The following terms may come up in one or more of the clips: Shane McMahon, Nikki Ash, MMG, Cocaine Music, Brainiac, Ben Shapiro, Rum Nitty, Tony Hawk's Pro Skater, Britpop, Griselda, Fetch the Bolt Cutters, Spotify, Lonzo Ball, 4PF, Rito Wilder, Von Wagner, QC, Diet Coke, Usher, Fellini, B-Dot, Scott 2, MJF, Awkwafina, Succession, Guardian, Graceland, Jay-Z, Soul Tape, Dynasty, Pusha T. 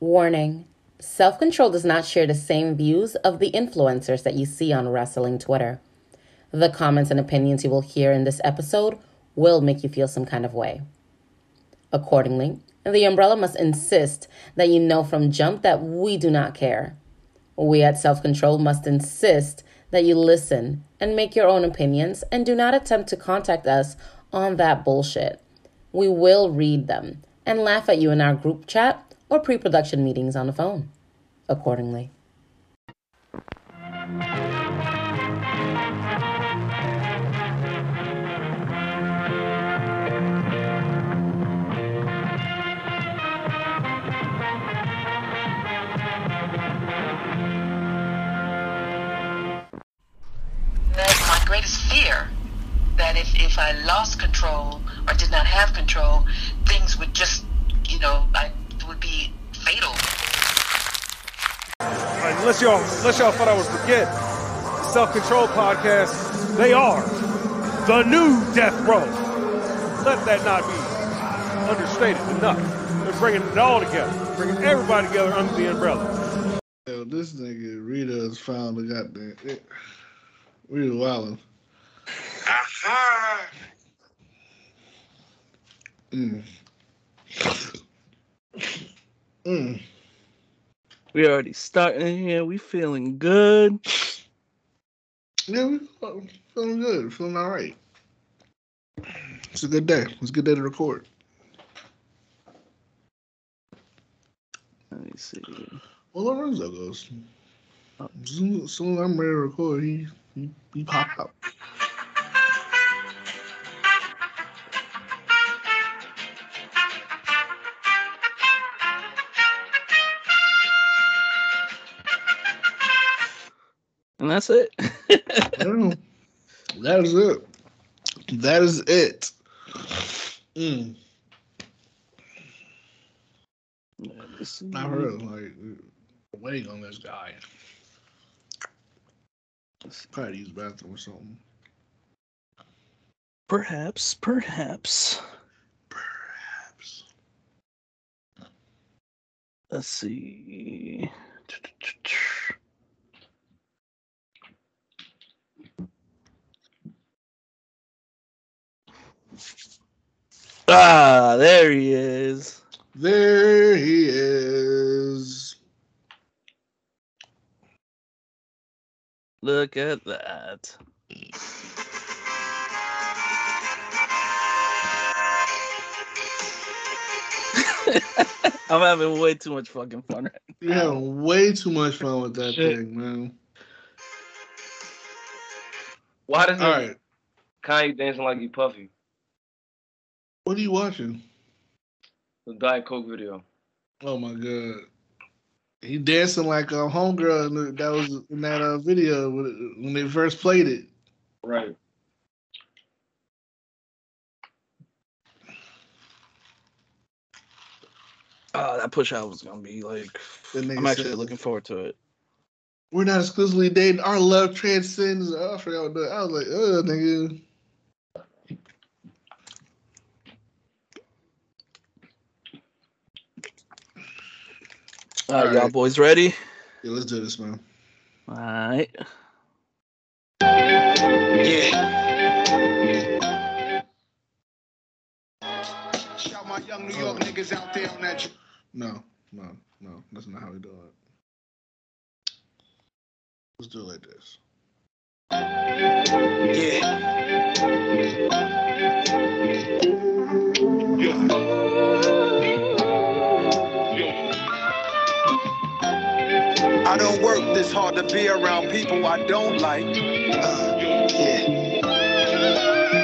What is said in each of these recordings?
Warning: Self-Control does not share the same views of the influencers that you see on wrestling Twitter. The comments and opinions you will hear in this episode will make you feel some kind of way. Accordingly, the umbrella must insist that you know from jump that we do not care. We at Self-Control must insist that you listen and make your own opinions and do not attempt to contact us on that bullshit. We will read them and laugh at you in our group chat or pre-production meetings on the phone, accordingly. That's my greatest fear, that if I lost control or did not have control, things would just, would be fatal. Unless y'all thought I would forget, Self-Control Podcast, they are the new death row. Let that not be understated enough. They're bringing it all together, bringing everybody together under the umbrella. Yo, this nigga Rito's finally got that. Rito Wilder. Aha! We already starting here. We feeling good. Yeah, we feeling good. Feeling all right. It's a good day. It's a good day to record. Let me see. Well, Lorenzo goes. As soon as I'm ready to record, he popped out. And that's it. That is it. That is it. I heard waiting on this guy. Probably to use the bathroom or something. Perhaps. Let's see. Ah, there he is. There he is. Look at that. I'm having way too much fucking fun right now. You're having way too much fun with that thing, man. Why doesn't Kanye dancing like he Puffy? What are you watching? The Diet Coke video. Oh my god, he dancing like a homegirl that was in that video when they first played it. Right. That push out was gonna be like. I'm actually looking forward to it. We're not exclusively dating. Our love transcends. I forgot what that. I was like, oh nigga. All right. Y'all boys ready? Yeah, let's do this, man. All right. Yeah. Shout my young New York niggas out there on that. No. That's not how we do it. Let's do it like this. I don't work this hard to be around people I don't like.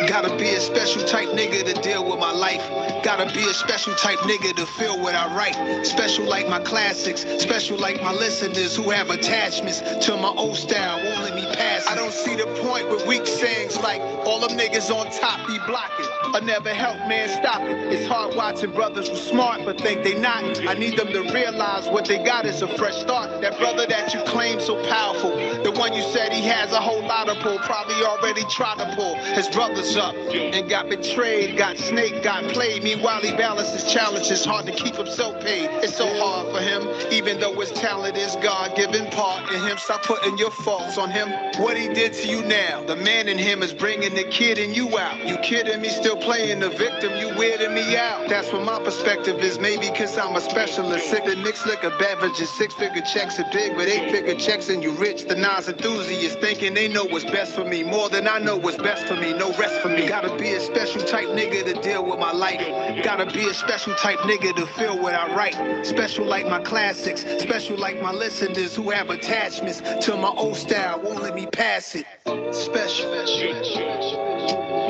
Gotta be a special type nigga to deal with my life. Gotta be a special type nigga to feel what I write. Special like my classics. Special like my listeners who have attachments to my old style. Won't let me pass. I don't see the point with weak sayings like all them niggas on top be blocking. I never help, man, stop it. It's hard watching brothers who smart but think they not. I need them to realize what they got is a fresh start. That brother that you claim so powerful, the one you said he has a whole lot of pull, probably already tried to pull his brothers up. and got betrayed, got snaked, got played. Meanwhile, he balances challenges, hard to keep himself paid. It's so hard for him, even though his talent is God-given part in him. Stop putting your faults on him. What he did to you now, the man in him is bringing the kid in you out. You kidding me, still playing the victim, you weirding me out. That's what my perspective is, maybe because I'm a specialist. Sick of mixed liquor beverages, six-figure checks are big, but eight-figure checks and you rich. The Nas enthusiasts thinking they know what's best for me, more than I know what's best for me, no rest for me. Gotta be a special type nigga to deal with my life. Gotta be a special type nigga to feel what I write. Special like my classics, special like my listeners who have attachments to my old style, won't let me pass it. Special.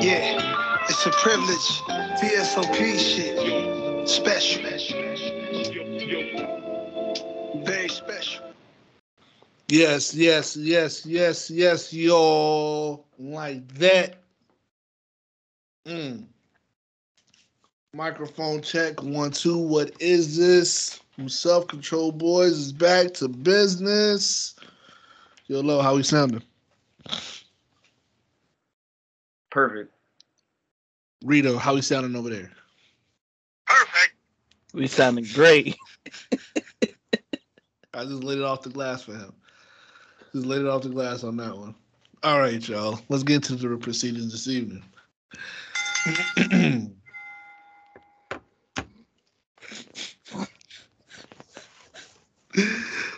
Yeah, it's a privilege. VSOP shit. Special. Very special. Yes, y'all. Like that. Microphone check, 1, 2. What is this? From Self Control Boys is back to business. Yo, Lo, how we sounding? Perfect. Rito, how we sounding over there? Perfect. We sounding great. I just laid it off the glass for him. Just laid it off the glass on that one. All right, y'all. Let's get to the proceedings this evening.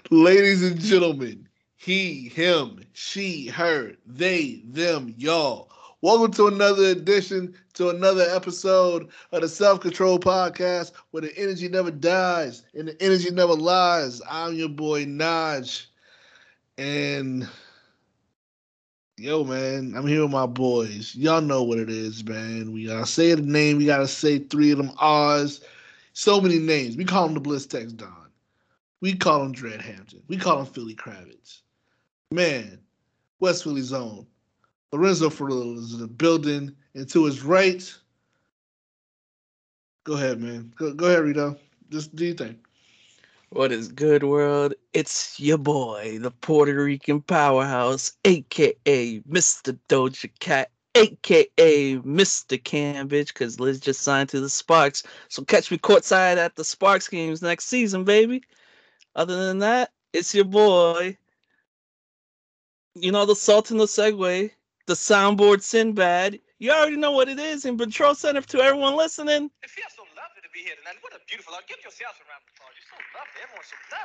Ladies and gentlemen, he, him, she, her, they, them, y'all. Welcome to another edition, to another episode of the Self Control Podcast, where the energy never dies and the energy never lies. I'm your boy Naj, and yo, man, I'm here with my boys. Y'all know what it is, man. We gotta say the name. We gotta say three of them R's. So many names. We call him the Bliss Text Don. We call him Dread Hampton. We call him Philly Kravitz. Man, West Philly Zone. Lorenzo Ferrillo is in the building. And to his right, go ahead, man. Go ahead, Rito. Just do your thing. What is good, world? It's your boy, the Puerto Rican powerhouse, a.k.a. Mr. Doja Cat, a.k.a. Mr. Cambridge, because Liz just signed to the Sparks. So catch me courtside at the Sparks games next season, baby. Other than that, it's your boy. You know, the Sultan of Segway, the soundboard Sinbad. You already know what it is, and Patrol Center to everyone listening. It feels so lovely to be here tonight. What a beautiful, I'll give yourselves a round of applause. You're so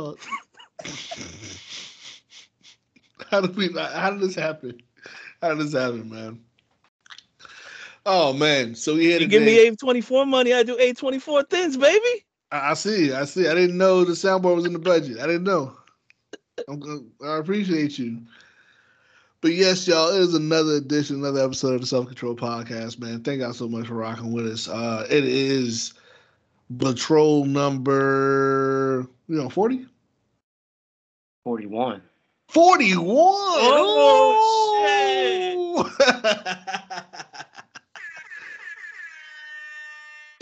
lovely. Everyone's so lovely. What the fuck? How did this happen? How did this happen, man? Oh, man. So we had to give me A24 money. I do A24 things, baby. I see. I didn't know the soundboard was in the budget. I didn't know. I appreciate you. But yes, y'all, it is another edition, another episode of the Self Control Podcast, man. Thank y'all so much for rocking with us. It is patrol number, 40? 41. 41! Oh, shit!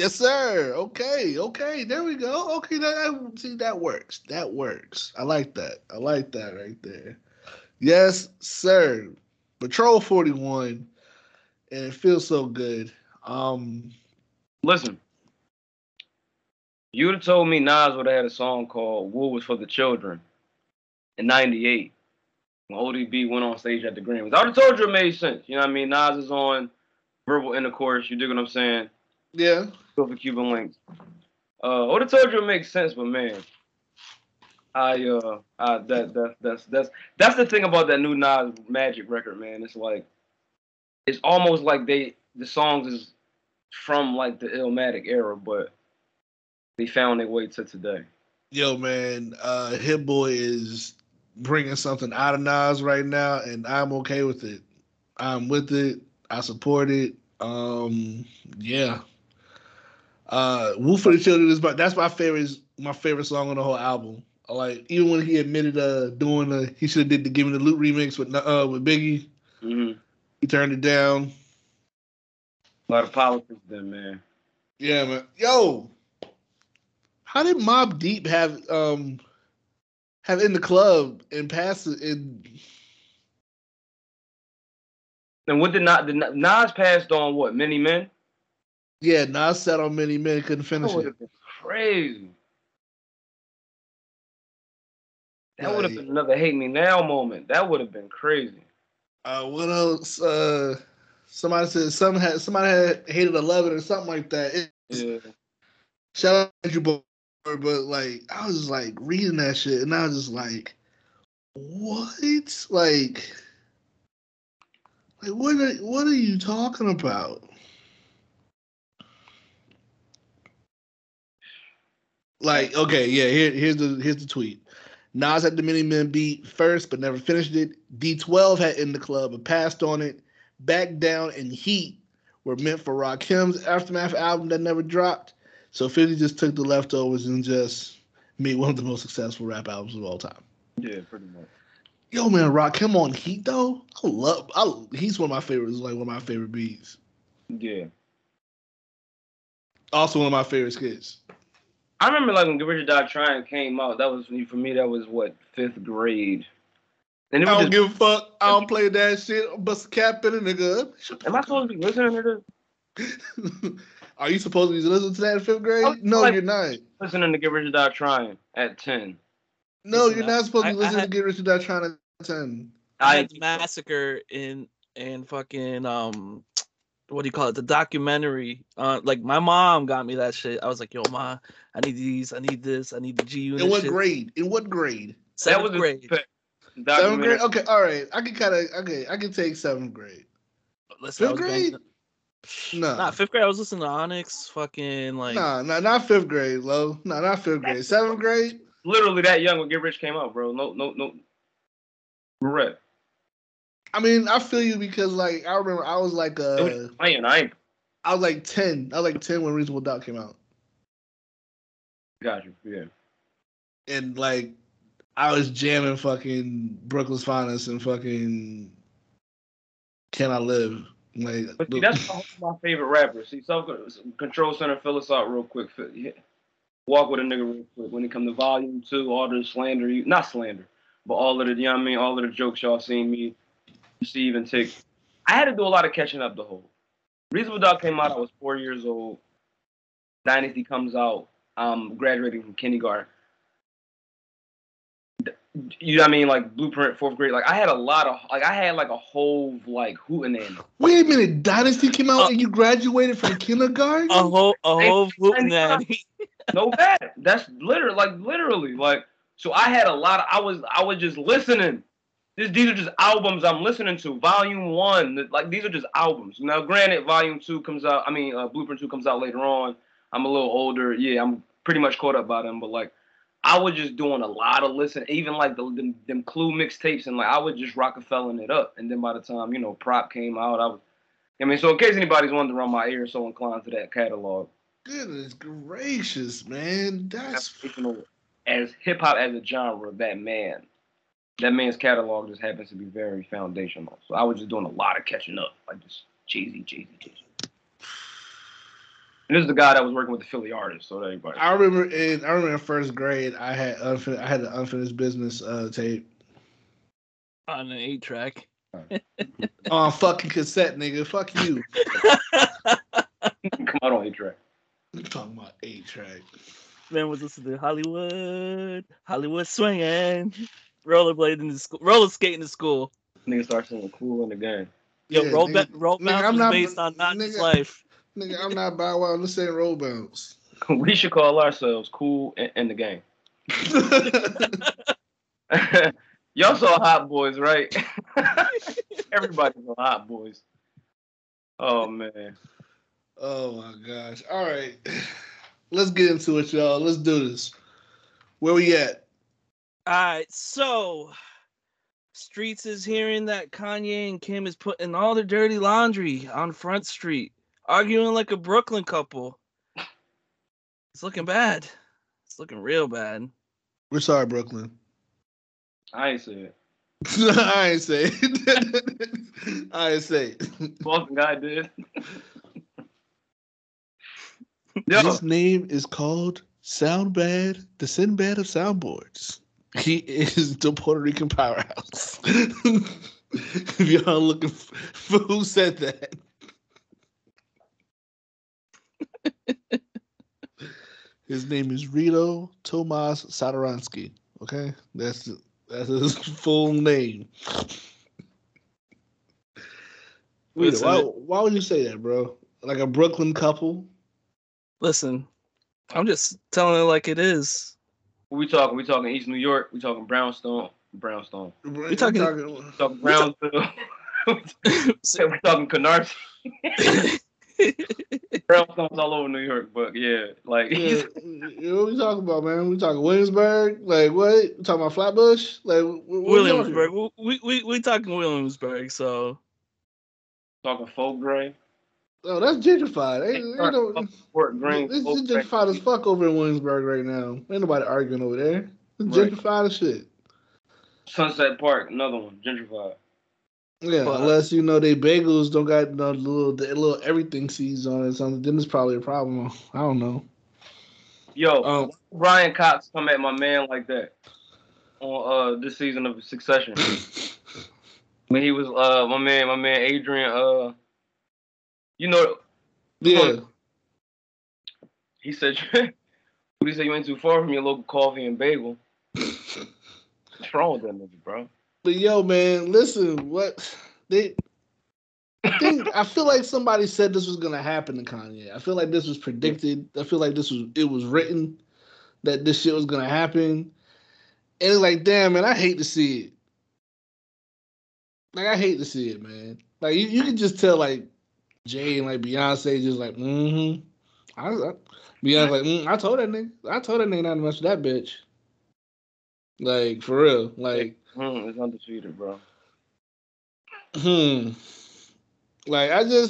Yes, sir. Okay. There we go. Okay, that works. That works. I like that right there. Yes, sir. Patrol 41, and it feels so good. Listen, you would have told me Nas would have had a song called "Woo Was for the Children" in '98 when ODB went on stage at the Grammys. I would have told you it made sense. You know what I mean? Nas is on verbal intercourse. You dig what I'm saying? Yeah. Go for Cuban links. I would have told you it makes sense, but man, that's the thing about that new Nas Magic record, man. It's almost like the songs is from like the Illmatic era, but they found their way to today. Yo, man, Hit Boy is bringing something out of Nas right now, and I'm okay with it. I'm with it. I support it. Yeah. Woo for the Children is that's my favorite song on the whole album. Like, even when he admitted doing he should have did the Give Me the Loot remix with Biggie. Mm-hmm. He turned it down. A lot of politics then, man. Yeah, man. Yo, how did Mobb Deep have have in the club and pass it. And what did Nas passed on what, Many Men? Yeah, Nas sat on Many Men, couldn't finish it. Crazy. That would have been another Hate Me Now moment. That would have been crazy. What else? Somebody said somebody had hated 11 or something like that. Shout out to Andrew Boyd, but like I was just like reading that shit and I was just like, what? Like what are you talking about? Like, okay, yeah, here's the tweet. Nas had the Many Men beat first, but never finished it. D12 had In the Club, but passed on it. Back Down and Heat were meant for Rakim's Aftermath album that never dropped. So 50 just took the leftovers and just made one of the most successful rap albums of all time. Yeah, pretty much. Yo, man, Rakim on Heat, though? He's one of my favorites. Like, one of my favorite beats. Yeah. Also one of my favorite skits. I remember, like, when Get Rich or Die Tryin' came out, that was, for me, that was, what, 5th grade. And I don't give a fuck. I don't play that shit. I'm bust a cap in a nigga. Am I supposed to be listening to this? Are you supposed to be listening to that in 5th grade? No, like, you're not. Listening to Get Rich or Die Tryin' at 10. No, you're not supposed to be listening to Get Rich or Die Tryin' at 10. I had Massacre and fucking, what do you call it? The documentary. Like, my mom got me that shit. I was like, yo, ma, I need these. I need this. I need the G-Unit. In what grade? 7th grade. 7th grade? Okay, all right. I can take 7th grade. Listen, 5th grade? No. Nah, 5th grade, I was listening to Onyx, fucking, like... Nah, not 5th grade, Lo. No, not 5th grade. 7th grade? Literally that young when Get Rich came out, bro. No. Correct. I mean, I feel you because, like, I remember I was like... I was like 10. I was like 10 when Reasonable Doubt came out. Got you, yeah. And, like... I was jamming fucking Brooklyn's Finest and fucking Can I Live? Like, but see, that's my favorite rapper. See, Control Center, fill us out real quick. Walk with a nigga real quick. When it comes to volume 2, all the slander, but all of the, you know what I mean, all of the jokes y'all seen me receive and take. I had to do a lot of catching up the whole. Reasonable Doubt came out, I was 4 years old. Dynasty comes out, I'm graduating from kindergarten. You know what I mean? Like, Blueprint, 4th grade. Like, I had a lot of... Like, I had, like, a whole, like, hootenanny. Wait a minute. Dynasty came out and you graduated from kindergarten? A whole hootenanny. No bad. That's literally. Like, so I had a lot of... I was just listening. These are just albums I'm listening to. Volume 1. Like, these are just albums. Now, granted, Volume 2 comes out... I mean, Blueprint 2 comes out later on. I'm a little older. Yeah, I'm pretty much caught up by them, but, like, I was just doing a lot of listening, even like them Clue mixtapes, and like I was just Rockefelling it up. And then by the time, you know, Prop came out, so in case anybody's wondering on my ear, so inclined to that catalog. Goodness gracious, man. As hip hop as a genre, that man's catalog just happens to be very foundational. So I was just doing a lot of catching up, like just Jay-Z. And this is the guy that was working with the Philly artists, so everybody. I remember in 1st grade, I had an Unfinished Business tape on an 8-track. On fucking cassette, nigga. Fuck you. Come out on 8-track. You talking about 8-track? Man was listening to Hollywood swinging, roller skating to school. Nigga starts singing Cool in the Game. Yo, yeah, Roll Bounce was based on Not His Life. Nigga, I'm not Bow Wow. Let's say Roll Bounce. We should call ourselves Cool in the Game. Y'all saw Hot Boys, right? Everybody saw Hot Boys. Oh, man. Oh, my gosh. All right. Let's get into it, y'all. Let's do this. Where we at? All right. So, Streets is hearing that Kanye and Kim is putting all their dirty laundry on Front Street. Arguing like a Brooklyn couple. It's looking bad. It's looking real bad. We're sorry, Brooklyn. I ain't say it. I ain't say it. Boston guy did. His name is called Soundbad, the Sinbad of Soundboards. He is the Puerto Rican powerhouse. If y'all looking for who said that. His name is Rito Tomas Sadaransky. Okay? That's his full name. Rito, why would you say that, bro? Like a Brooklyn couple? Listen, I'm just telling it like it is. We talking East New York. We talking Brownstone. We talking Brownsville. We talking Canarsie. Brownstone's all over New York, but yeah, like yeah, what we talking about, man? We talking Williamsburg. Like what? We talking about Flatbush? Like Williamsburg. We talking Williamsburg. So talking Fort Gray. Oh, that's gentrified. It's gentrified as fuck over in Williamsburg right now. Ain't nobody arguing over there. It's gentrified as shit. Sunset Park, another one, gentrified. Yeah, but unless you know they bagels don't got no little everything seeds on it or something, then it's probably a problem. I don't know. Yo, Ryan Cox come at my man like that on this season of Succession. When he was my man Adrian. You know, yeah. He said, "What he said? You ain't too far from your local coffee and bagel." What's wrong with that nigga, bro? But yo, man, listen. What they? I feel like somebody said this was gonna happen to Kanye. I feel like this was predicted. I feel like it was written that this shit was gonna happen. And it's like, damn, man, I hate to see it. Like, I hate to see it, man. Like, you can just tell, like. Jay and like Beyonce just like Beyonce like I told that nigga not to mess with that bitch. Like for real, like it's undefeated, bro. Like he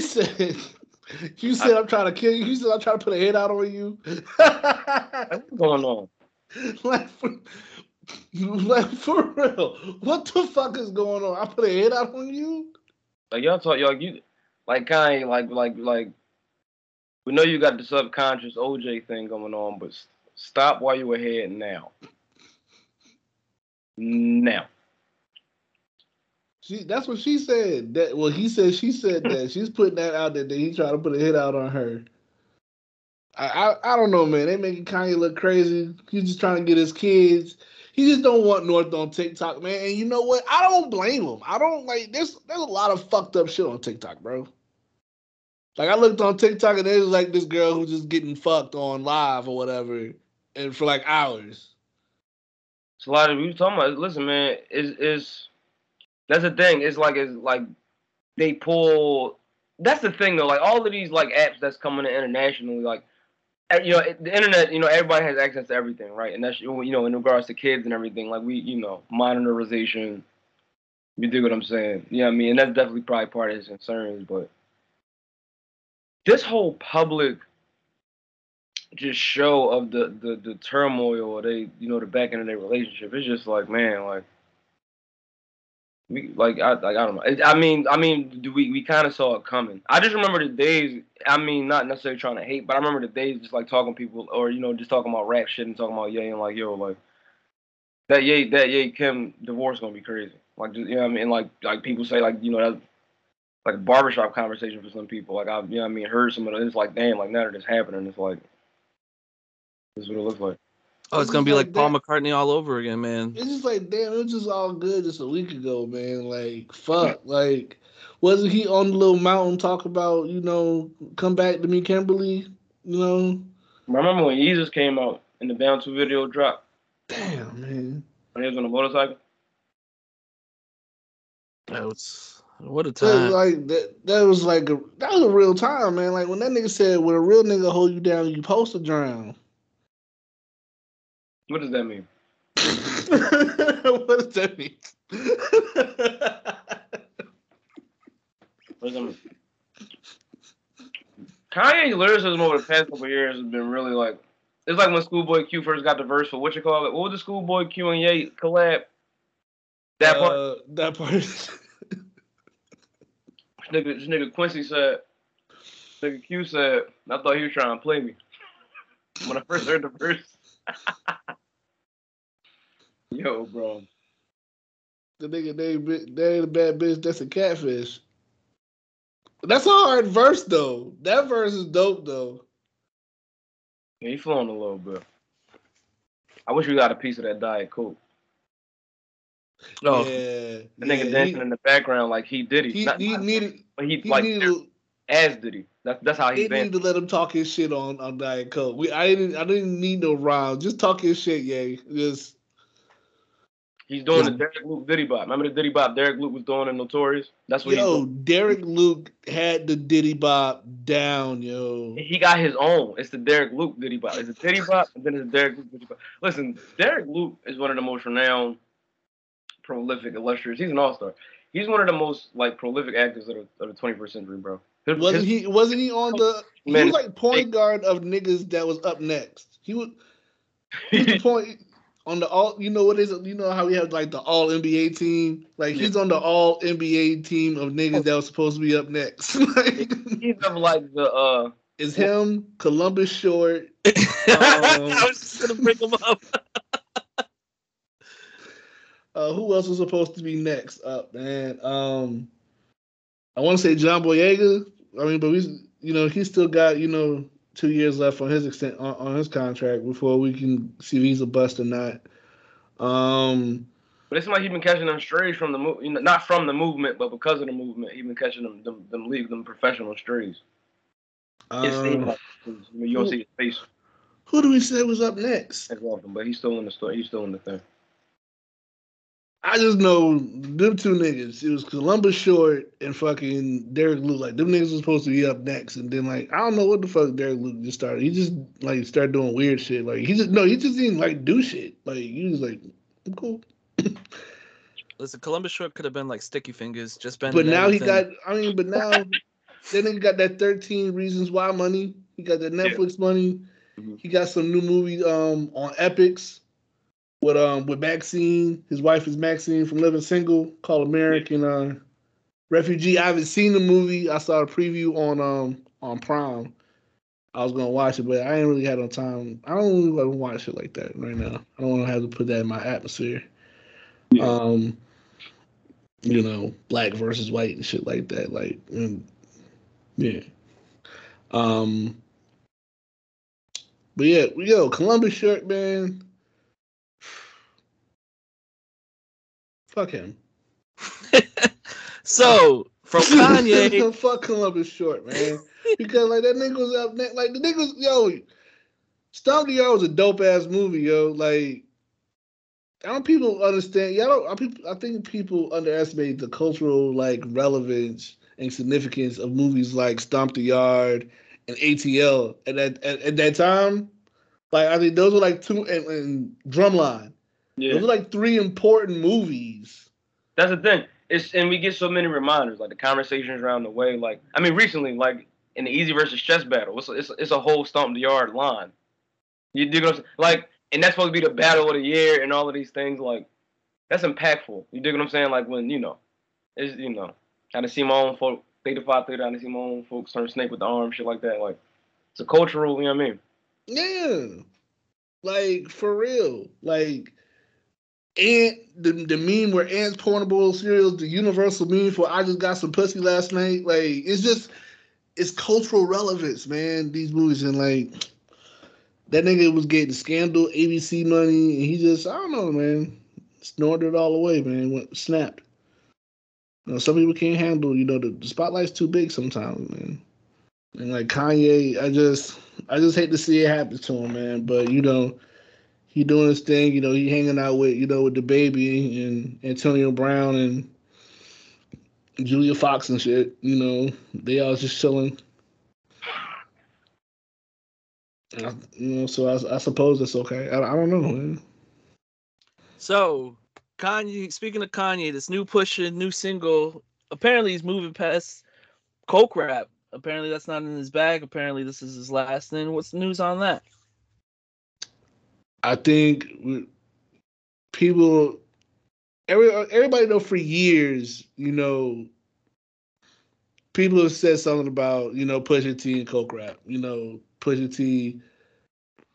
said, "You said I'm trying to kill you. You said I'm trying to put a head out on you." What's going on? Like for real, what the fuck is going on? I put a head out on you. Like y'all, like Kanye, like. We know you got the subconscious OJ thing going on, but stop while you're ahead now. Now. That's what she said. That well, he said she said that she's putting that out there. That he tried to put a hit out on her. I don't know, man. They making Kanye look crazy. He's just trying to get his kids. He just don't want North on TikTok, man. And you know what? I don't blame him. I don't like there's a lot of fucked up shit on TikTok, bro. Like I looked on TikTok and there's like this girl who's just getting fucked on live or whatever and for like hours. It's a lot of you talking about. Listen, man, it's that's the thing. It's like they pull that's the thing though, like all of these like apps that's coming in internationally, like you know, the internet, you know, everybody has access to everything, right? And that's, you know, in regards to kids and everything, like we, you know, monitorization, you dig what I'm saying? You know what I mean? And that's definitely probably part of his concerns, but this whole public just show of the turmoil or they, you know, the back end of their relationship, it's just like, man, like, I don't know. I mean, we kind of saw it coming. I just remember the days. I mean, not necessarily trying to hate, but I remember the days just like talking to people, or you know, just talking about rap shit and talking about Ye and like, yo, like that Ye Kim divorce gonna be crazy. Like, just, you know what I mean? Like people say like, you know, that's like a barbershop conversation for some people. Like I've, you know what I mean, heard some of it. It's like, damn, like now that it's happening, it's like this is what it looks like. Oh, it's gonna be like Paul McCartney all over again, man. It's just like, damn, it was just all good just a week ago, man. Like, fuck. Like, wasn't he on the little mountain talking about, you know, come back to me, Kimberly? You know? I remember when Yeezus came out and the Bound 2 video dropped. Damn, man. When he was on a motorcycle. That was, what a time. That was a real time, man. Like, when that nigga said, when a real nigga hold you down, you supposed to drown. What does that mean? What does that mean? What does that mean? Kanye's lyricism over the past couple of years has been really like... It's like when Schoolboy Q first got the verse for what you call it. What was the Schoolboy Q and Ye collab? That part? That part. This nigga Quincy said... Nigga Q said... I thought he was trying to play me. When I first heard the verse... Yo, bro. The nigga named Daddy the Bad Bitch, that's a catfish. That's a hard verse, though. That verse is dope, though. Yeah, he flowing a little bit. I wish we got a piece of that Diet Coke. No, the nigga dancing in the background like he did. He needed, as did he. That's how he. They need to let him talk his shit on Diet Coke. I didn't need no rhyme. Just talk his shit, Just. He's doing the Derek Luke Diddy Bop. Remember the Diddy Bop Derek Luke was doing in Notorious? That's what he's doing. Derek Luke had the Diddy Bop down, yo. He got his own. It's the Derek Luke Diddy Bop. It's a Diddy Bop, and then it's the Derek Luke Diddy Bop. Listen, Derek Luke is one of the most renowned, prolific, illustrious. He's an all-star. He's one of the most prolific actors of the 21st century, bro. Wasn't he on the... He was point guard of niggas that was up next. He was the point... On the all, you know what is it? You know how we have the all NBA team? He's on the all NBA team of niggas that was supposed to be up next. He's of it's him, Columbus Short. I was just gonna bring him up. Who else was supposed to be next up, man? I want to say John Boyega. I mean, but he's still got 2 years left on his his contract before we can see if he's a bust or not. But it's like he's been catching them strays from the not from the movement, but because of the movement, he's been catching them professional strays. You don't see his face. Who do we say was up next? But he's still in the story. He's still in the thing. I just know them two niggas. It was Columbus Short and fucking Derek Luke. Them niggas was supposed to be up next, and then I don't know what the fuck Derek Luke just started. He just started doing weird shit. He just didn't do shit. He was I'm cool. Listen, Columbus Short could have been Sticky Fingers, just been. But now everything. But now that nigga got that 13 Reasons Why money. He got that Netflix money. Mm-hmm. He got some new movie on Epix. With Maxine, his wife is Maxine from Living Single, called American Refugee. I haven't seen the movie. I saw a preview on Prime. I was gonna watch it, but I ain't really had no time. I don't really want to watch shit like that right now. I don't want to have to put that in my atmosphere. Yeah. Black versus white and shit like that. But yeah, Columbus Short, man. Fuck him. So from Kanye, fuck Columbus Short, man, because that nigga was up next. The niggas, Stomp the Yard was a dope ass movie, yo. I think people underestimate the cultural relevance and significance of movies like Stomp the Yard and ATL at that time. I think those were two and Drumline. Yeah. Those are three important movies. That's the thing. And we get so many reminders, the conversations around the way. Recently, in the Easy versus Chess battle, it's a whole Stomp the Yard line. You dig what I'm saying? And that's supposed to be the battle of the year and all of these things. That's impactful. You dig what I'm saying? When it's I didn't see my own folk. They defied through that. I didn't see my own folks turn snake with the arm, shit like that. It's a cultural. You know what I mean? Yeah. For real. And the meme where Ant's pouring boiled cereals, the universal meme for I just got some pussy last night. It's cultural relevance, man, these movies. And that nigga was getting Scandal, ABC money, and he just, I don't know, man, snorted it all away, man, snapped. Some people can't handle, the spotlight's too big sometimes, man. And Kanye, I just hate to see it happen to him, man, but he doing his thing, he hanging out with, with DaBaby and Antonio Brown and Julia Fox and shit, they all just chilling. So I suppose it's okay. I don't know, man. So, Kanye, speaking of Kanye, this new Pusha, new single, apparently he's moving past coke rap. Apparently that's not in his bag. Apparently this is his last thing. What's the news on that? I think everybody know for years, people have said something about, Pusha T and coke rap, Pusha T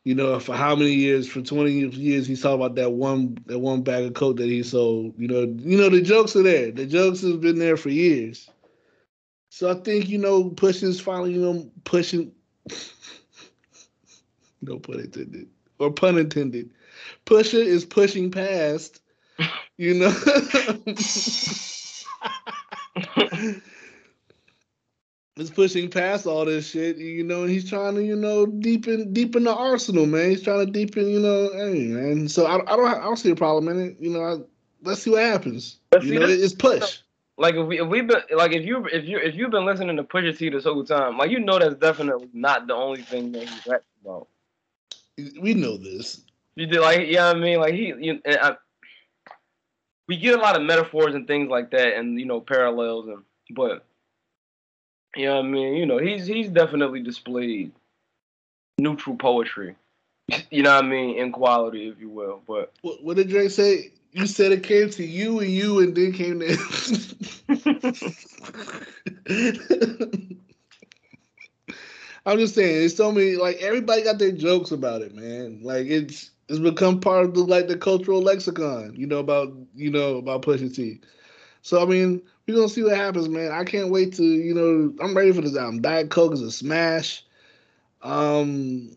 you know, for how many years, for 20 years, he's talking about that one bag of Coke that he sold. You know, the jokes are there. The jokes have been there for years. So I think, you know, Pusha's finally, you know, pushing. No pun intended. Or pun intended. Pusha is pushing past, you know. It's pushing past all this shit, you know, and he's trying to, you know, deepen the arsenal, man. He's trying to deepen, you know, hey, man. So I don't see a problem in it. You know, let's see what happens. Let's you know, it's push. Like if you've been listening to Pusha T this whole time, like, you know, that's definitely not the only thing that he's rapping about. We know this. You did, like, yeah, you know I mean, like, we get a lot of metaphors and things like that, and, you know, parallels, and but. You know what I mean? You know, he's definitely displayed neutral poetry. You know what I mean? In quality, if you will. But what did Drake say? You said it came to you and then came to him. I'm just saying, there's so many, like, everybody got their jokes about it, man. Like, it's become part of the, like, the cultural lexicon, about Pusha T. So, I mean, we're going to see what happens, man. I can't wait to, you know, I'm ready for this album. Diet Coke is a smash. Yeah, we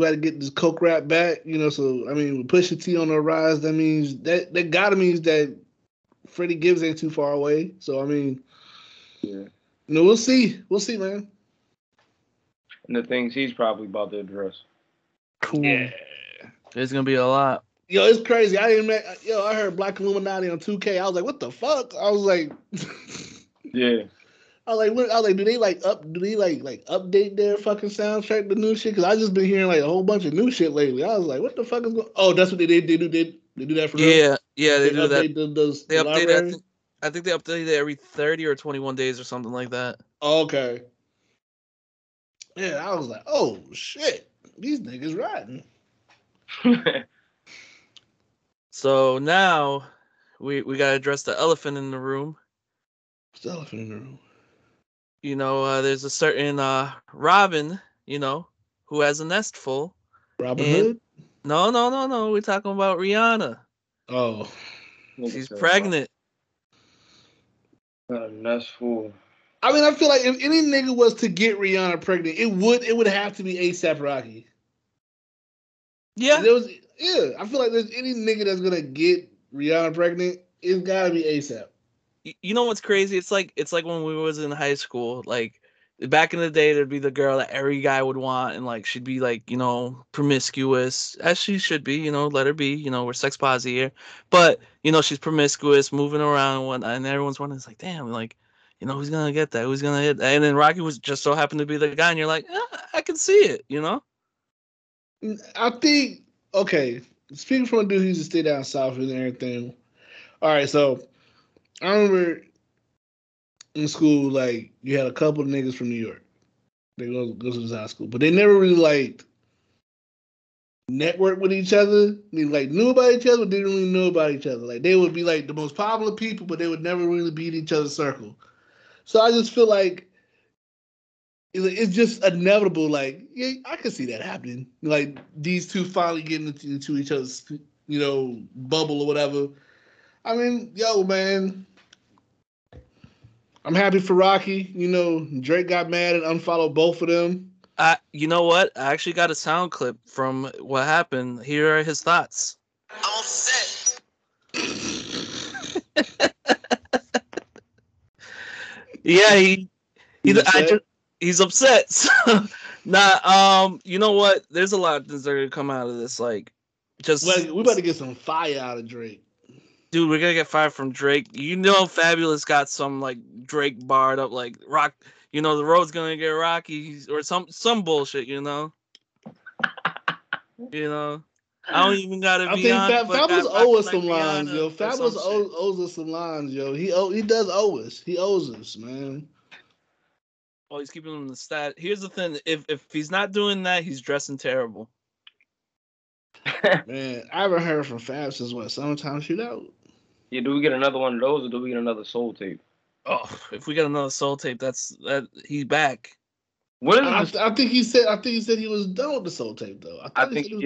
got to get this Coke rap back, you know. So, I mean, with Pusha T on the rise, that means that got to means that Freddie Gibbs ain't too far away. So, I mean, yeah, you know, we'll see. We'll see, man. And the things he's probably about to address. Cool. Yeah. There's going to be a lot. Yo, it's crazy. I heard Black Illuminati on 2K. I was like, what the fuck? I was like, yeah. I was like, do they update their fucking soundtrack to new shit? Cause I just been hearing like a whole bunch of new shit lately. I was like, what the fuck is going on? Oh, that's what they do that for real? Yeah, they do that. They update it. I think they update it every 30 or 21 days or something like that. Oh, okay. Yeah, I was like, oh shit, these niggas riding. So now we got to address the elephant in the room. What's the elephant in the room? You know, there's a certain Robin, you know, who has a nest full. Robin Hood? No. We're talking about Rihanna. Oh. She's pregnant. A nest full. I mean, I feel like if any nigga was to get Rihanna pregnant, it would have to be ASAP Rocky. Yeah. Yeah, I feel like there's any nigga that's gonna get Rihanna pregnant, it's gotta be ASAP. You know what's crazy? It's like when we was in high school, like back in the day, there'd be the girl that every guy would want, and like she'd be like, you know, promiscuous as she should be, you know, let her be, you know, we're sex positive here, but you know she's promiscuous, moving around and whatnot, and everyone's wondering, it's like, damn, like, you know, who's gonna get that? Who's gonna hit that? And then Rocky was just so happened to be the guy, and you're like, I can see it, you know. I think. Okay, speaking from a dude who used to stay down south and everything. All right, so I remember in school, like, you had a couple of niggas from New York. They go to this high school, but they never really, like, networked with each other. They, like, knew about each other, but didn't really know about each other. Like, they would be, like, the most popular people, but they would never really be in each other's circle. So I just feel like it's just inevitable. Like, yeah, I could see that happening. Like, these two finally getting into each other's, you know, bubble or whatever. I mean, yo, man, I'm happy for Rocky. You know, Drake got mad and unfollowed both of them. You know what? I actually got a sound clip from what happened. Here are his thoughts. I'm upset. Yeah, he's upset. So, you know what? There's a lot of things that are gonna come out of this. Like, just we better get some fire out of Drake, dude. We're gonna get fire from Drake. You know, Fabulous got some like Drake barred up, like rock. You know, the road's gonna get rocky or some bullshit. You know, you know. I don't even gotta be on. Fabulous owes us some lines, yo. Fabulous owes us some lines, yo. He does owe us. He owes us, man. Oh, he's keeping him in the stat. Here's the thing: if he's not doing that, he's dressing terrible. Man, I haven't heard from Fab since what? Summertime Shootout. Yeah, do we get another one of those, or do we get another Soul Tape? Oh, if we get another Soul Tape, that's that. He's back. I think he said he was done with the Soul Tape though. I think he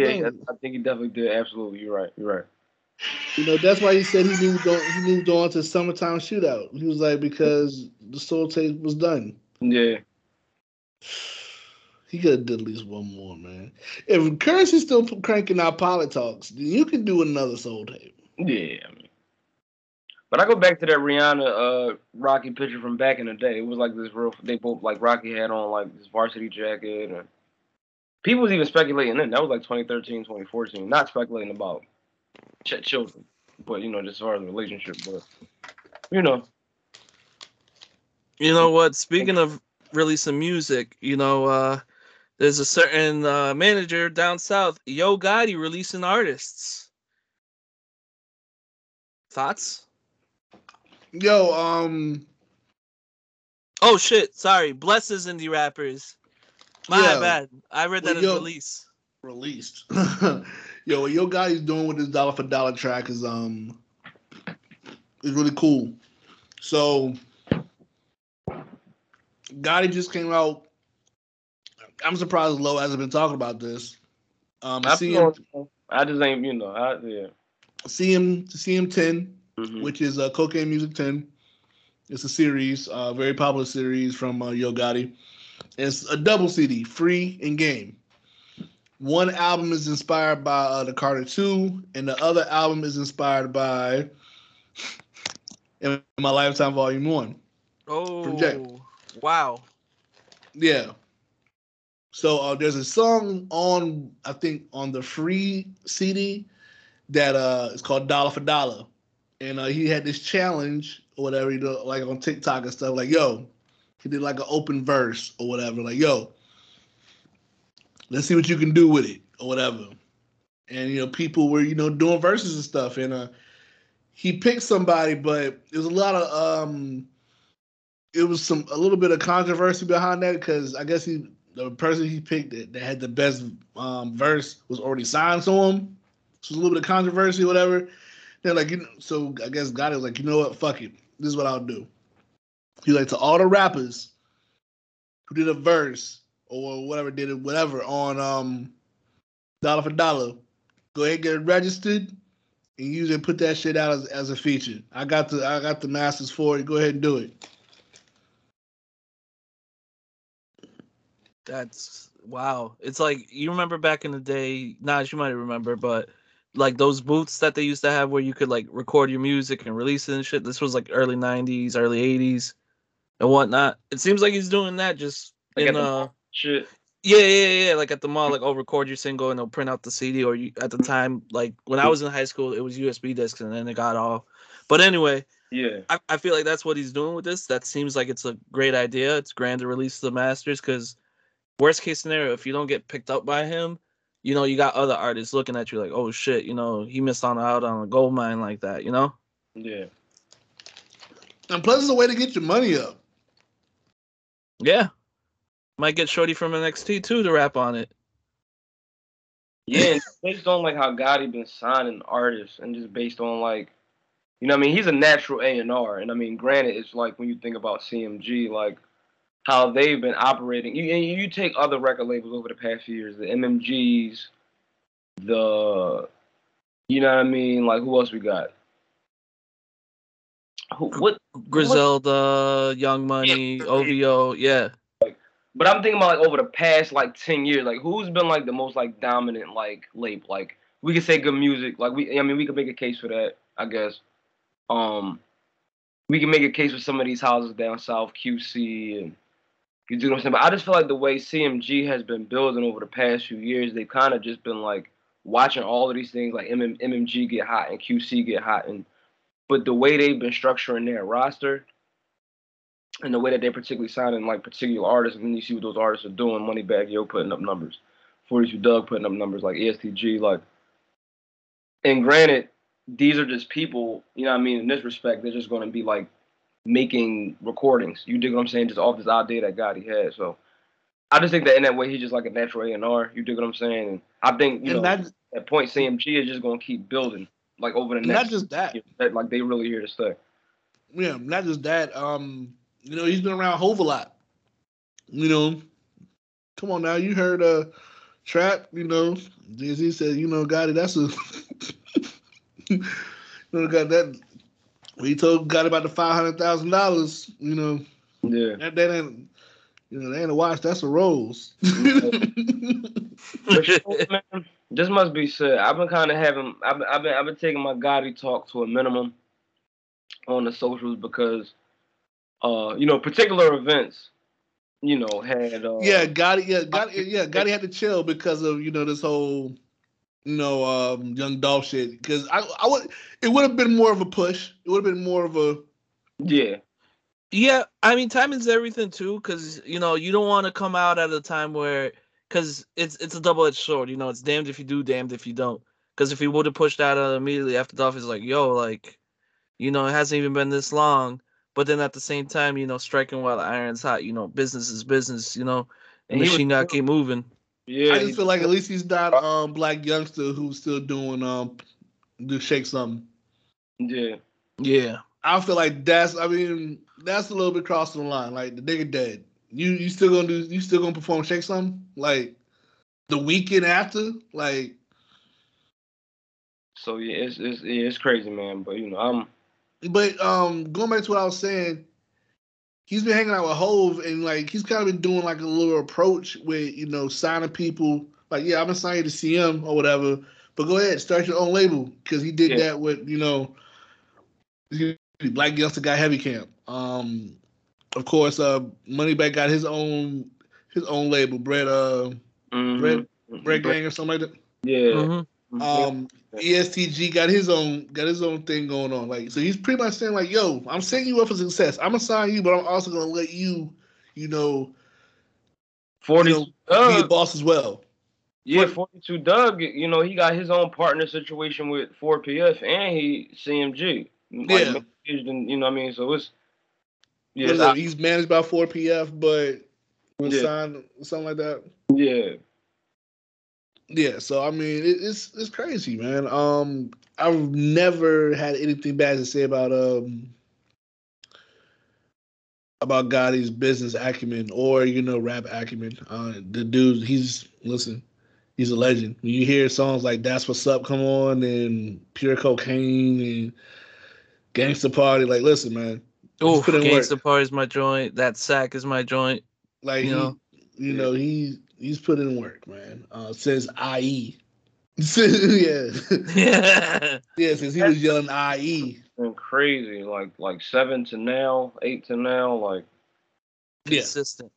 definitely did. Absolutely, you're right. You know, that's why he said he moved on to Summertime Shootout. He was like, because the Soul Tape was done. Yeah. He could have did at least one more, man. If Currency's still cranking out Pilot Talks, you could do another Soul Tape. Yeah, I mean. But I go back to that Rihanna Rocky picture from back in the day. It was like this real, they both, like, Rocky had on, like, this varsity jacket. And people was even speculating then. That was like 2013, 2014. Not speculating about children, but, you know, just as far as the relationship. But, you know. You know what? Speaking of releasing music, you know, there's a certain manager down south, Yo Gotti, releasing artists. Thoughts? Yo, oh shit, sorry. Blesses indie rappers. My bad. I read that as release. Released. Yo, what Yo Gotti's doing with his Dollar for Dollar track is really cool. So Gotti just came out. I'm surprised Lowe hasn't been talking about this. CM10, mm-hmm. which is Cocaine Music 10. It's a series, very popular series from Yo Gotti. It's a double CD, free and game. One album is inspired by the Carter 2, and the other album is inspired by In My Lifetime Volume 1. Oh, from Jay. Wow. Yeah. So there's a song on, I think, on the free CD that is called Dollar for Dollar. And he had this challenge or whatever, you know, like on TikTok and stuff. Like, yo, he did like an open verse or whatever. Like, yo, let's see what you can do with it or whatever. And, you know, people were, you know, doing verses and stuff. And he picked somebody, but there's a lot of... It was a little bit of controversy behind that because I guess the person he picked that had the best verse was already signed to him. So it was a little bit of controversy, whatever. They're like, you know, so I guess God was like, you know what, fuck it, this is what I'll do. He's like, to all the rappers who did a verse or whatever on Dollar for Dollar, go ahead and get it registered and use it. Put that shit out as a feature. I got the masters for it. Go ahead and do it. That's wow. It's like, you remember back in the day, Nas, you might remember, but like those booths that they used to have where you could like record your music and release it and shit. This was like early 90s, early 80s and whatnot. It seems like he's doing that just like in shit. Yeah. Like at the mall, like, oh, record your single and they'll print out the CD. Or you, at the time, like when I was in high school, it was USB discs and then it got off. But anyway, yeah, I feel like that's what he's doing with this. That seems like it's a great idea. It's grand to release the masters because worst case scenario, if you don't get picked up by him, you know, you got other artists looking at you like, oh shit, you know, he missed out on a gold mine like that, you know? Yeah. And plus it's a way to get your money up. Yeah. Might get Shorty from NXT too to rap on it. Yeah, based on like how Gotti been signing artists and just based on like, you know what I mean? He's a natural A&R. And I mean, granted, it's like when you think about CMG, like, how they've been operating. You take other record labels over the past few years, the MMGs, the, you know what I mean? Like, who else we got? Griselda, Young Money, OVO, yeah. Like, but I'm thinking about, like, over the past, like, 10 years, like, who's been, like, the most, like, dominant, like, label? Like, we could say Good Music. Like, we could make a case for that, I guess. We can make a case for some of these houses down south, QC, and you do what I'm saying. But I just feel like the way CMG has been building over the past few years, they've kind of just been like watching all of these things, like MMG get hot and QC get hot, but the way they've been structuring their roster and the way that they're particularly signing like particular artists, and then you see what those artists are doing. Money Bag Yo putting up numbers, 42 Doug putting up numbers, like ESTG, like, and granted, these are just people, you know what I mean, in this respect, they're just going to be, like, making recordings. You dig what I'm saying? Just off this idea that Gotti had. So I just think that in that way, he's just like a natural A&R. You dig what I'm saying? And I think, at point, CMG is just going to keep building, like, over the next... Not just that. You know, like, they really here to stay. Yeah, not just that. You know, he's been around Hov a lot. You know, Come on now, you heard Trap, you know, Jay-Z said, you know, Gotti, that's a, you know, got that, we told Gotti about the $500,000, you know. Yeah. That ain't, you know, they ain't a watch, that's a Rolls. Man, this must be said. I've been kind of having, I've been taking my Gotti talk to a minimum on the socials because, you know, particular events, you know, had Gotti had to chill because of, you know, this whole, you know, Young Dolph shit. Because I would, it would have been more of a push. It would have been more of a yeah. I mean, time is everything too. Because you know, you don't want to come out at a time where, because it's a double edged sword. You know, it's damned if you do, damned if you don't. Because if he would have pushed out immediately after Dolph, is like, yo, like, you know, it hasn't even been this long. But then at the same time, you know, striking while the iron's hot, you know, business is business, you know, and the machine got keep moving. Yeah, I just feel like at least he's not black youngster who's still doing do shake something. Yeah, yeah. I feel like that's, I mean, that's a little bit crossing the line. Like the nigga dead. You still gonna do? You still gonna perform shake something? Like the weekend after? Like. So yeah, it's crazy, man. But you know, But going back to what I was saying, he's been hanging out with Hove and like he's kind of been doing like a little approach with, you know, signing people. Like, yeah, I'm gonna sign you to CM or whatever, but go ahead, start your own label because he did that with, you know, Black Youngster got Heavy Camp. Of course, Moneyback got his own label, Bread Gang or something like that. Yeah. Mm-hmm. ESTG got his own thing going on. Like, so he's pretty much saying like, yo, I'm setting you up for success. I'm gonna sign you, but I'm also gonna let you, you know, 40, you know, be a boss as well. Yeah, 42 Doug, you know, he got his own partner situation with 4PF and he CMG. Yeah. Like, you know what I mean? So it's he's managed by 4PF, but was signed something like that. Yeah. Yeah, so I mean, it's crazy, man. I've never had anything bad to say about Gotti's business acumen or, you know, rap acumen. The dude, he's a legend. When you hear songs like "That's What's Up," come on, and "Pure Cocaine" and "Gangsta Party," like, listen, man. Oh, "Gangsta Party" is my joint. "That Sack" is my joint. Like, you know, He's put in work, man. Since IE. Yeah, since he was yelling IE. And crazy, like 7 to now, 8 to now, like. Consistent.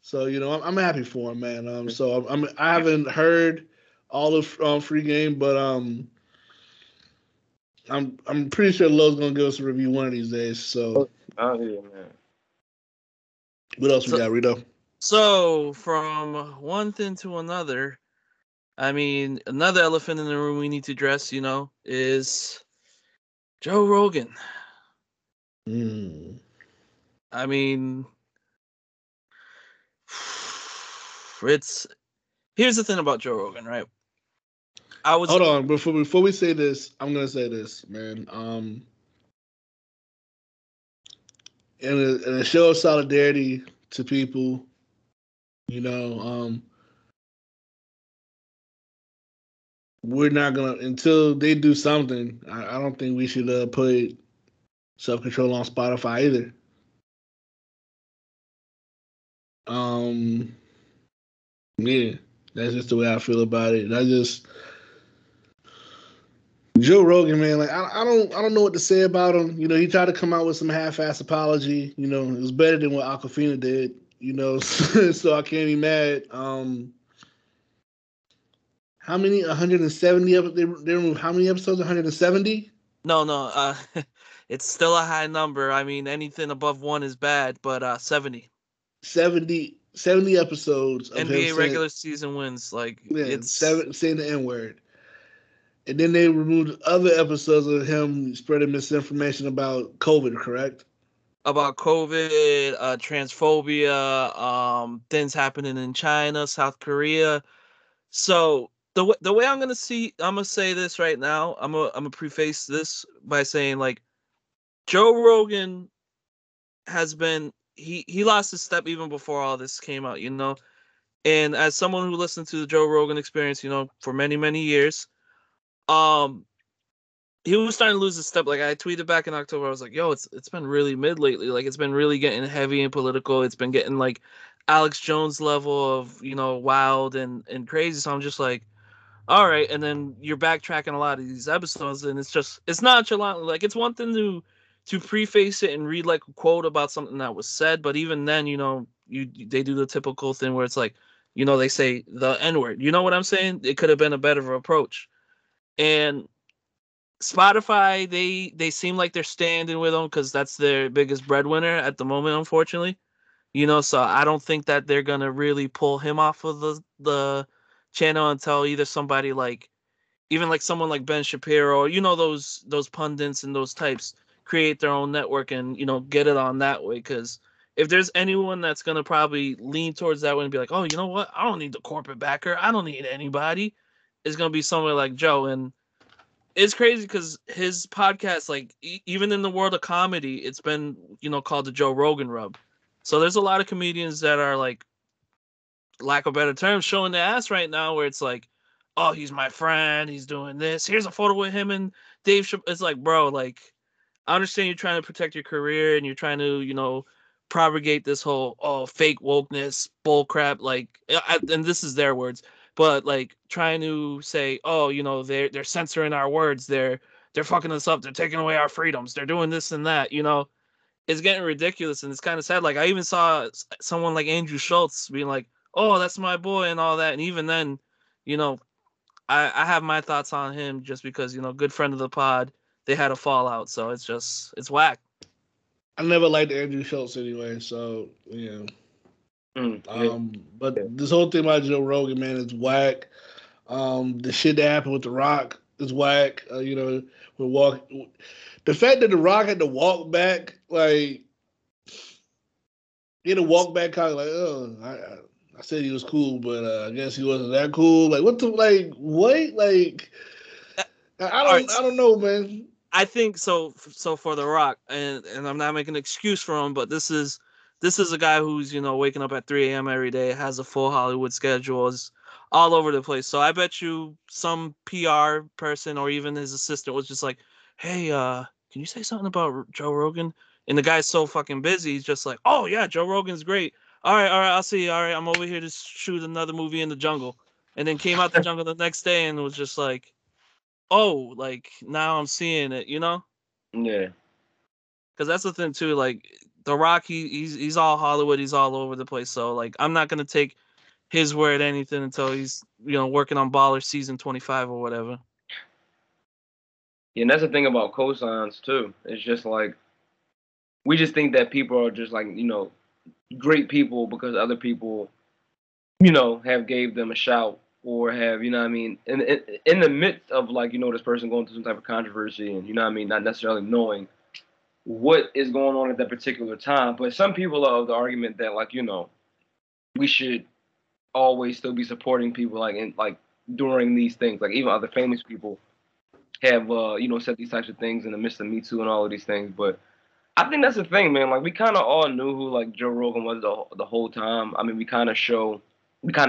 So, you know, I'm happy for him, man. So I haven't heard all of Free Game, but I'm pretty sure Lowe's gonna give us a review one of these days. So. Oh yeah, man. What else we got, Rito? So, from one thing to another, I mean, another elephant in the room we need to address, you know, is Joe Rogan. Mm. I mean, here's the thing about Joe Rogan, right? Hold on, before we say this, I'm going to say this, man. In a show of solidarity to people, you know, we're not going to, until they do something, I don't think we should put self-control on Spotify either. Yeah, that's just the way I feel about it. Joe Rogan, man, like I don't know what to say about him. You know, he tried to come out with some half-assed apology. You know, it was better than what Awkwafina did. You know, so I can't be mad. How many? 170 of they removed. How many episodes? 170? No. It's still a high number. I mean, anything above one is bad, but 70. 70 episodes. Of NBA regular season wins. Like saying the N-word, and then they removed other episodes of him spreading misinformation about COVID. Correct. About COVID, transphobia, things happening in China, South Korea. So the way I'm gonna say this right now. I'm gonna preface this by saying like, Joe Rogan has been he lost his step even before all this came out, you know. And as someone who listened to the Joe Rogan Experience, you know, for many, many years, he was starting to lose his step. Like, I tweeted back in October, I was like, yo, it's been really mid lately. Like, it's been really getting heavy and political. It's been getting, like, Alex Jones level of, you know, wild and crazy. So I'm just like, all right. And then you're backtracking a lot of these episodes, and it's just, it's nonchalant. Like, it's one thing to preface it and read, like, a quote about something that was said. But even then, you know, they do the typical thing where it's like, you know, they say the N-word. You know what I'm saying? It could have been a better approach. And Spotify, they seem like they're standing with them because that's their biggest breadwinner at the moment, unfortunately. You know, so I don't think that they're going to really pull him off of the channel until either somebody like, even like someone like Ben Shapiro, or, you know, those pundits and those types create their own network and, you know, get it on that way. Because if there's anyone that's going to probably lean towards that way and be like, oh, you know what? I don't need the corporate backer. I don't need anybody. It's going to be somewhere like Joe. And it's crazy because his podcast, like, even in the world of comedy, it's been, you know, called the Joe Rogan Rub. So there's a lot of comedians that are, like, lack of better terms, showing their ass right now, where it's like, oh, he's my friend. He's doing this. Here's a photo with him and Dave. It's like, bro, like, I understand you're trying to protect your career and you're trying to, you know, propagate this whole fake wokeness bullcrap, like, and this is their words, but like trying to say, oh, you know, they're censoring our words, they're fucking us up, they're taking away our freedoms, they're doing this and that, you know. It's getting ridiculous and it's kind of sad. Like, I even saw someone like Andrew Schultz being like, oh, that's my boy and all that. And even then, you know, I have my thoughts on him just because, you know, good friend of the pod, they had a fallout, so it's just, it's whack. I never liked Andrew Schultz anyway, so, you know. But this whole thing about Joe Rogan, man, is whack. The shit that happened with The Rock is whack. You know, the fact that The Rock had to walk back, like, he had to walk back kind of like, oh, I said he was cool, but I guess he wasn't that cool. Like, what the, like, what? Like, I don't know, man. I think so. So for The Rock, and I'm not making an excuse for him, but this is a guy who's, you know, waking up at 3 a.m. every day, has a full Hollywood schedule, is all over the place. So I bet you some PR person or even his assistant was just like, hey, can you say something about Joe Rogan? And the guy's so fucking busy, he's just like, oh yeah, Joe Rogan's great. All right, I'll see you. All right, I'm over here to shoot another movie in the jungle. And then came out the jungle the next day and was just like, oh, like, now I'm seeing it, you know? Yeah. Because that's the thing, too. Like, The Rock, he's all Hollywood. He's all over the place. So, like, I'm not going to take his word anything until he's, you know, working on Baller Season 25 or whatever. Yeah, and that's the thing about cosigns, too. It's just, like, we just think that people are just, like, you know, great people because other people, you know, have gave them a shout. Or have, you know what I mean, in the midst of, like, you know, this person going through some type of controversy and, you know what I mean, not necessarily knowing what is going on at that particular time. But some people are of the argument that, like, you know, we should always still be supporting people, like, in, like, during these things. Like, even other famous people have, you know, said these types of things in the midst of Me Too and all of these things. But I think that's the thing, man. Like, we kind of all knew who, like, Joe Rogan was the whole time. I mean, we kind of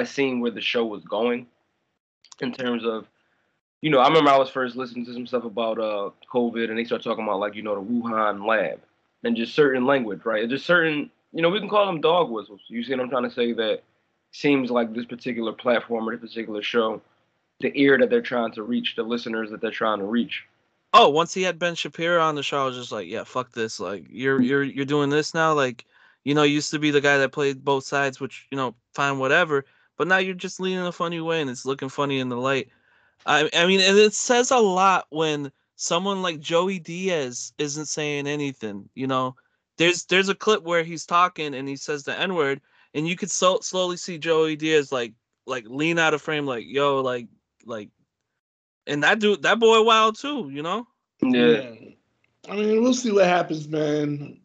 seen where the show was going in terms of, you know, I remember I was first listening to some stuff about COVID, and they started talking about, like, you know, the Wuhan lab and just certain language, right? Just certain, you know, we can call them dog whistles. You see what I'm trying to say? That seems like this particular platform or this particular show, the ear that they're trying to reach, the listeners that they're trying to reach. Oh, once he had Ben Shapiro on the show, I was just like, yeah, fuck this. Like, you're doing this now, like. You know, you used to be the guy that played both sides, which, you know, fine, whatever. But now you're just leaning a funny way, and it's looking funny in the light. I mean, and it says a lot when someone like Joey Diaz isn't saying anything. You know, there's a clip where he's talking and he says the N-word, and you could slowly see Joey Diaz like lean out of frame, like, yo, like, and that boy wild too, you know? Yeah. I mean, we'll see what happens, man.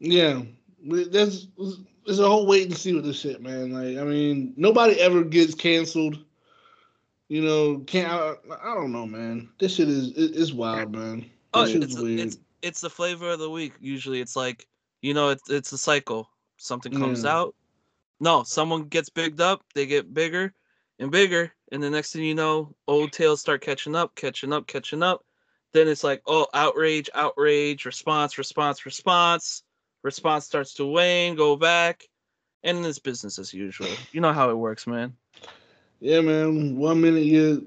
Yeah, there's a whole wait and see with this shit, man. Like, I mean, nobody ever gets canceled. You know, I don't know, man. This shit is wild, man. This shit's weird. It's it's the flavor of the week. Usually it's like, you know, it's a cycle. Something comes out. No, someone gets bigged up. They get bigger and bigger. And the next thing you know, old tales start catching up. Then it's like, oh, outrage, response starts to wane, go back. And it's business as usual. You know how it works, man. Yeah, man. 1 minute you're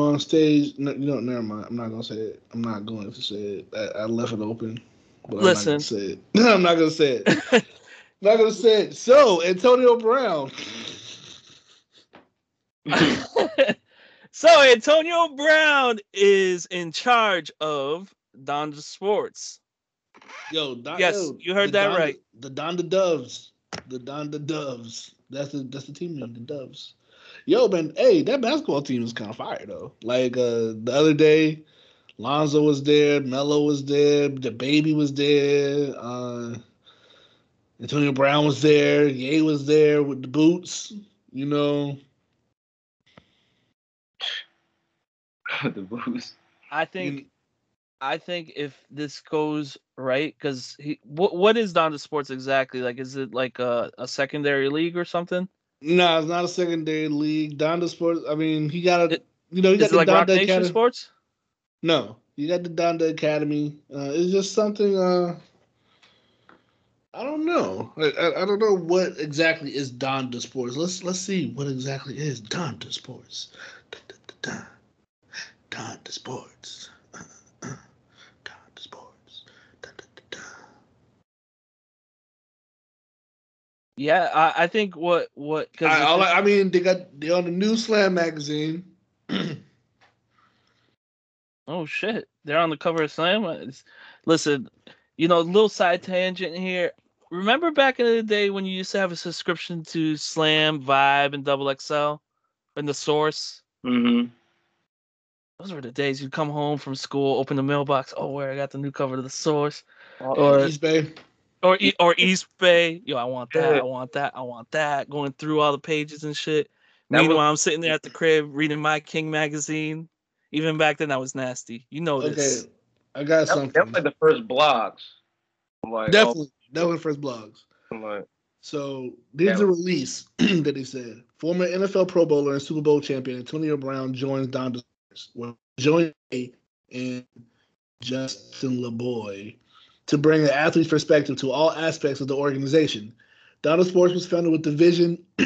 on stage. No, never mind. I'm not going to say it. I'm not going to say it. I left it open. But listen. I'm not going to say it. So, Antonio Brown is in charge of Donda Sports. You heard that Donda, right. The Donda Doves. That's the team name, the Doves. Yo, man, hey, that basketball team is kind of fire, though. Like, the other day, Lonzo was there, Melo was there, the baby was there, Antonio Brown was there, Ye was there with the boots, you know. The boots. I think if this goes right, because what is Donda Sports exactly? Like, is it like a secondary league or something? No, it's not a secondary league. Donda Sports, I mean, he got the like Donda Rock Nation Academy. Sports? No, you got the Donda Academy. It's just something, I don't know. I don't know what exactly is Donda Sports. Let's see what exactly is Donda Sports. Donda Sports. Yeah, I think what cause they're on the new Slam magazine. Oh shit, they're on the cover of Slam. Listen, you know, a little side tangent here. Remember back in the day when you used to have a subscription to Slam, Vibe, and Double XL, and The Source? Mm-hmm. Those were the days you'd come home from school, open the mailbox. Oh, where I got the new cover to The Source, or East Bay. Or East Bay. Yo, I want that. Going through all the pages and shit. Meanwhile, I'm sitting there at the crib reading My King magazine. Even back then, I was nasty. You know this. Okay, I got something. Definitely the first blogs. Definitely the first blogs. So, there's a release that he said. Former NFL Pro Bowler and Super Bowl champion Antonio Brown joins Donda Sports. Well, joined and Justin LeBoy to bring an athlete's perspective to all aspects of the organization. Donda Sports was founded with the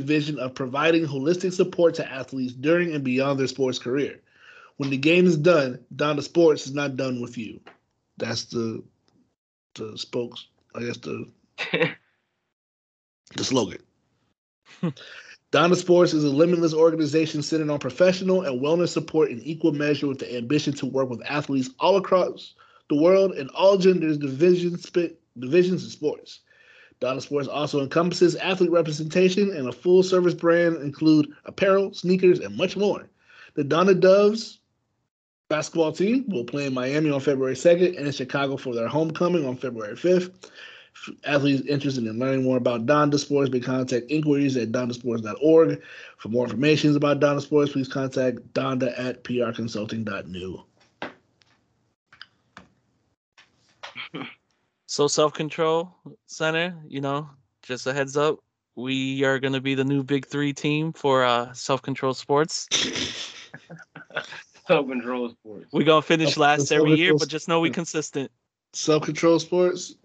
vision of providing holistic support to athletes during and beyond their sports career. When the game is done, Donda Sports is not done with you. That's the spokes, I guess, the slogan. Donda Sports is a limitless organization centered on professional and wellness support in equal measure with the ambition to work with athletes all across the world in all genders, divisions, and sports. Donda Sports also encompasses athlete representation and a full-service brand include apparel, sneakers, and much more. The Donda Doves basketball team will play in Miami on February 2nd and in Chicago for their homecoming on February 5th. Athletes interested in learning more about Donda Sports may contact inquiries at dondasports.org. For more information about Donda Sports, please contact donda@prconsulting.new. So Self-Control Center, you know, just a heads up, we are going to be the new Big Three team for Self-Control Sports. Self-Control Sports. We're going to finish last every year, but just know we're consistent. Self-Control Sports?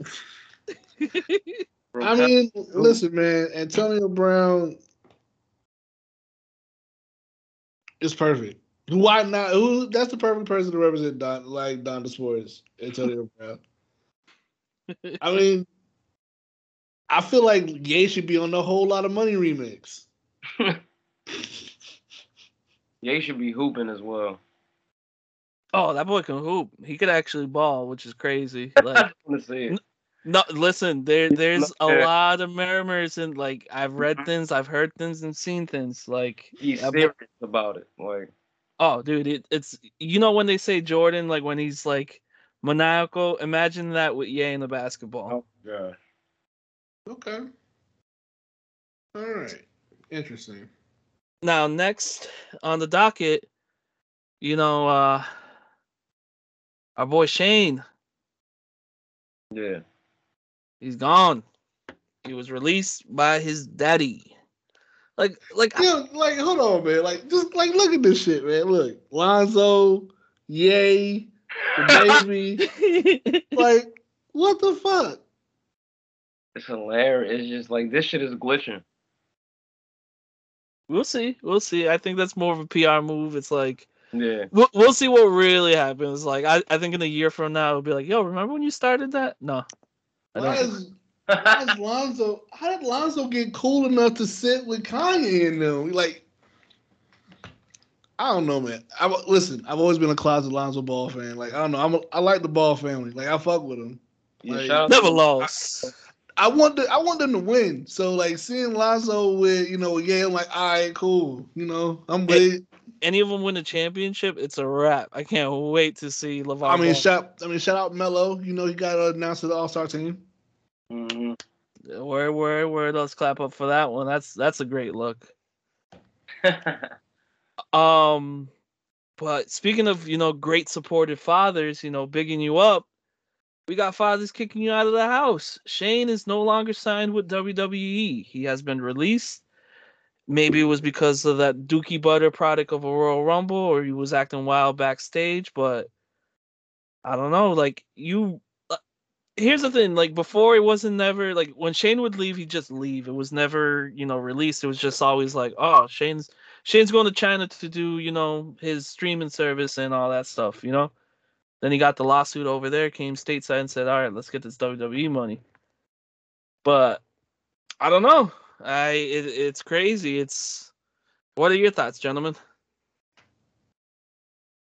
I mean, listen, man, Antonio Brown is perfect. Why not? That's the perfect person to represent Donda Sports, Antonio Brown. I mean, I feel like Ye should be on the Whole Lot of Money remix. Ye should be hooping as well. Oh, that boy can hoop. He could actually ball, which is crazy. Like, let's see it. No, listen, there's a lot of murmurs, and like I've read things, I've heard things, and seen things. Like he's serious about it. Like, oh, dude, it's you know when they say Jordan, like when he's like maniacal. Imagine that with Ye in the basketball. Oh god. Okay. All right. Interesting. Now next on the docket, you know, our boy Shane. Yeah. He's gone. He was released by his daddy. Hold on, man. Look at this shit, man. Look, Lonzo, Ye, the baby. What the fuck? It's hilarious. It's just this shit is glitching. We'll see. I think that's more of a PR move. It's yeah. We'll see what really happens. I think in a year from now, it'll be yo, remember when you started that? No. How did Lonzo get cool enough to sit with Kanye in them? I don't know, man. I've always been a closet Lonzo Ball fan. I don't know. I like the Ball family. I fuck with them. Never lost. I want them to win. So seeing Lonzo with yeah, I'm all right, cool. I'm with. Any of them win the championship, it's a wrap. I can't wait to see LeVar Ball. Shout out Melo. He got announced to the All-Star team. Mm-hmm. Where? Let's clap up for that one. That's a great look. But speaking of great supportive fathers, bigging you up, we got fathers kicking you out of the house. Shane is no longer signed with WWE. He has been released. Maybe it was because of that Dookie Butter product of a Royal Rumble, or he was acting wild backstage. But I don't know. Here's the thing, before it wasn't never, when Shane would leave, he'd just leave. It was never, released. It was just always oh, Shane's going to China to do, his streaming service and all that stuff, Then he got the lawsuit over there, came stateside and said, all right, let's get this WWE money. But I don't know. It's crazy. What are your thoughts, gentlemen?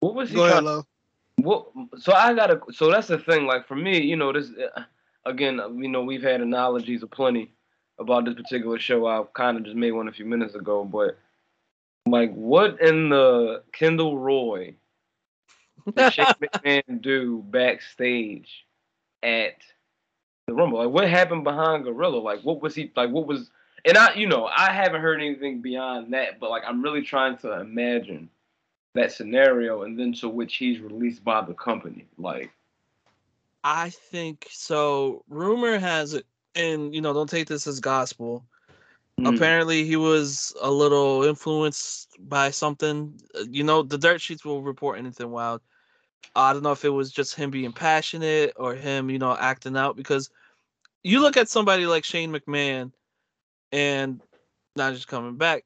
What was he trying to... Well, so that's the thing. For me, this again. We've had analogies aplenty about this particular show. I kind of just made one a few minutes ago, but what in the Kendall Roy did Shane McMahon do backstage at the Rumble? What happened behind Gorilla? What was he? What was? And I haven't heard anything beyond that. But I'm really trying to imagine that scenario, and then to which he's released by the company. I think so. Rumor has it, and don't take this as gospel. Mm. Apparently, he was a little influenced by something. The dirt sheets will report anything wild. I don't know if it was just him being passionate or him, acting out. Because you look at somebody like Shane McMahon, and not just coming back.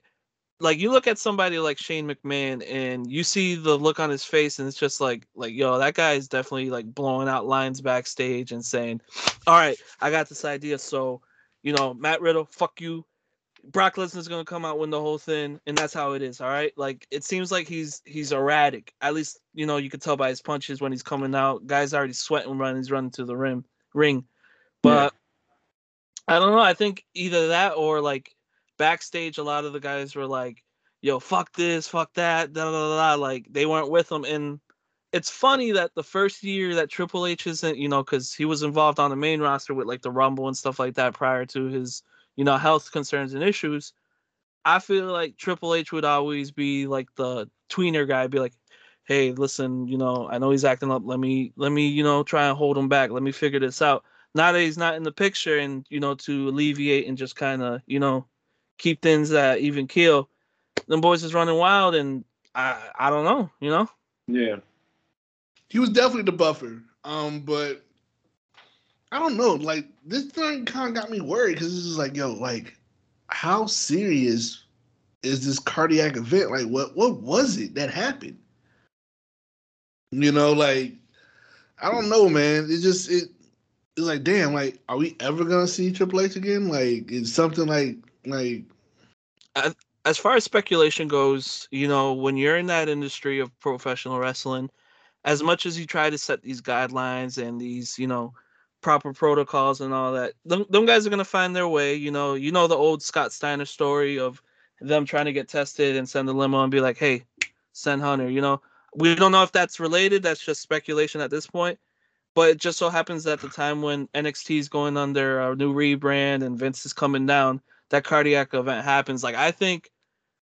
You look at somebody like Shane McMahon and you see the look on his face, and it's just yo, that guy is definitely blowing out lines backstage and saying, all right, I got this idea. So, Matt Riddle, fuck you. Brock Lesnar's going to come out, win the whole thing. And that's how it is. All right. It seems like he's erratic. At least, you could tell by his punches when he's coming out. Guy's already sweating when he's running to the ring. But yeah. I don't know. I think either that or backstage, a lot of the guys were yo, fuck this, fuck that, da da da. They weren't with him. And it's funny that the first year that Triple H isn't, because he was involved on the main roster with the Rumble and stuff like that prior to his, health concerns and issues. I feel like Triple H would always be the tweener guy, be hey, listen, I know he's acting up. Let me, try and hold him back. Let me figure this out. Now that he's not in the picture and, to alleviate and just kind of, keep things that even keel. Them boys is running wild, and I don't know, Yeah. He was definitely the buffer, but I don't know. This thing kind of got me worried because it's just how serious is this cardiac event? What was it that happened? I don't know, man. It's damn, are we ever gonna see Triple H again? It's something as far as speculation goes, when you're in that industry of professional wrestling, as much as you try to set these guidelines and these, proper protocols and all that, them guys are going to find their way. The old Scott Steiner story of them trying to get tested and send a limo and be like, hey, send Hunter, we don't know if that's related. That's just speculation at this point. But it just so happens that the time when NXT is going under a new rebrand and Vince is coming down, that cardiac event happens. I think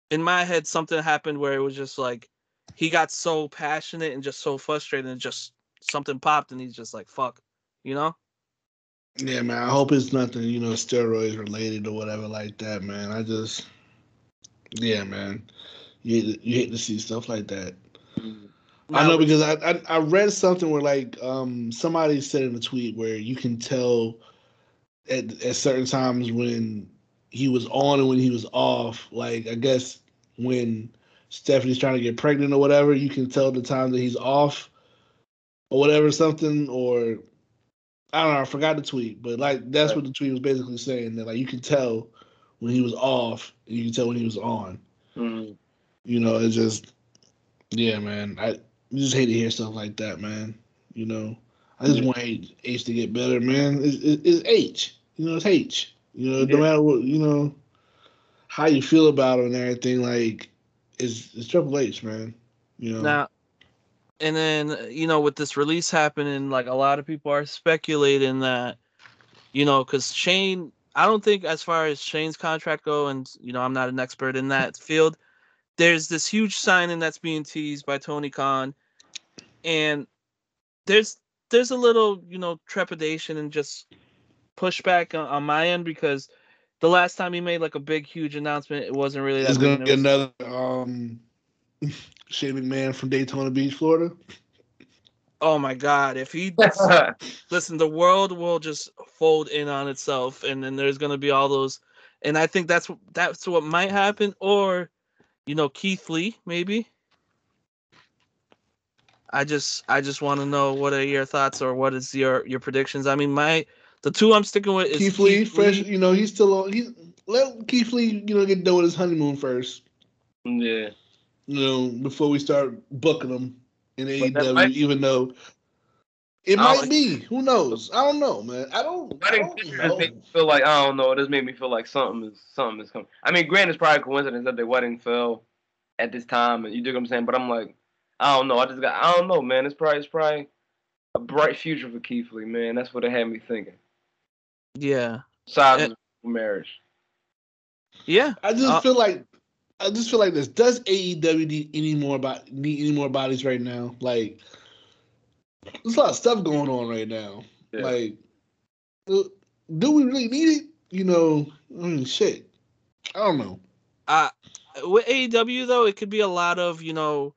in my head something happened where it was just he got so passionate and just so frustrated and just something popped and he's just like, fuck, you know? Yeah, man, I hope it's nothing, you know, steroids related or whatever like that, man. I just, yeah, man, you hate to see stuff like that. Now, I know because I read something where, like, somebody said in a tweet where you can tell at certain times when he was on and when he was off. Like, I guess when Stephanie's trying to get pregnant or whatever, you can tell the time that he's off or whatever, something, or... I don't know, I forgot the tweet, but like that's what the tweet was basically saying, that like you can tell when he was off and you can tell when he was on. Mm-hmm. You know, it's just, yeah, man. I just hate to hear stuff like that, man. You know, I just want H to get better, man. It's H. You know, it's H. You know, no matter what, you know, how you feel about him and everything, like it's Triple H, man. You know. Now, and then, you know, with this release happening, like, a lot of people are speculating that, you know, because Shane, I don't think as far as Shane's contract go, and, you know, I'm not an expert in that field, there's this huge signing that's being teased by Tony Khan, and there's a little, you know, trepidation and just pushback on my end, because the last time he made, like, a big, huge announcement, it wasn't really that big. There's going to be another... Shane McMahon from Daytona Beach, Florida. Oh my God! If he listen, the world will just fold in on itself, and then there's gonna be all those. And I think that's what might happen, or you know, Keith Lee maybe. I just want to know what are your thoughts or what is your predictions. I mean, the two I'm sticking with is Keith Lee. Fresh, you know, he's still on. Let Keith Lee, you know, get done with his honeymoon first. Yeah. You know, before we start booking them in AEW, even though it might be. Who knows? I don't know, man. I don't know. Feel like, I don't know. It just made me feel like something is coming. I mean, granted, it's probably a coincidence that their wedding fell at this time. And you dig what I'm saying? But I'm like, I don't know. I don't know, man. It's probably a bright future for Keith Lee, man. That's what it had me thinking. Yeah. Besides marriage. Yeah. I just feel like this. Does AEW need any more bodies right now? Like, there's a lot of stuff going on right now. Yeah. Like, do we really need it? You know, I mean, shit. I don't know. With AEW though, it could be a lot of, you know,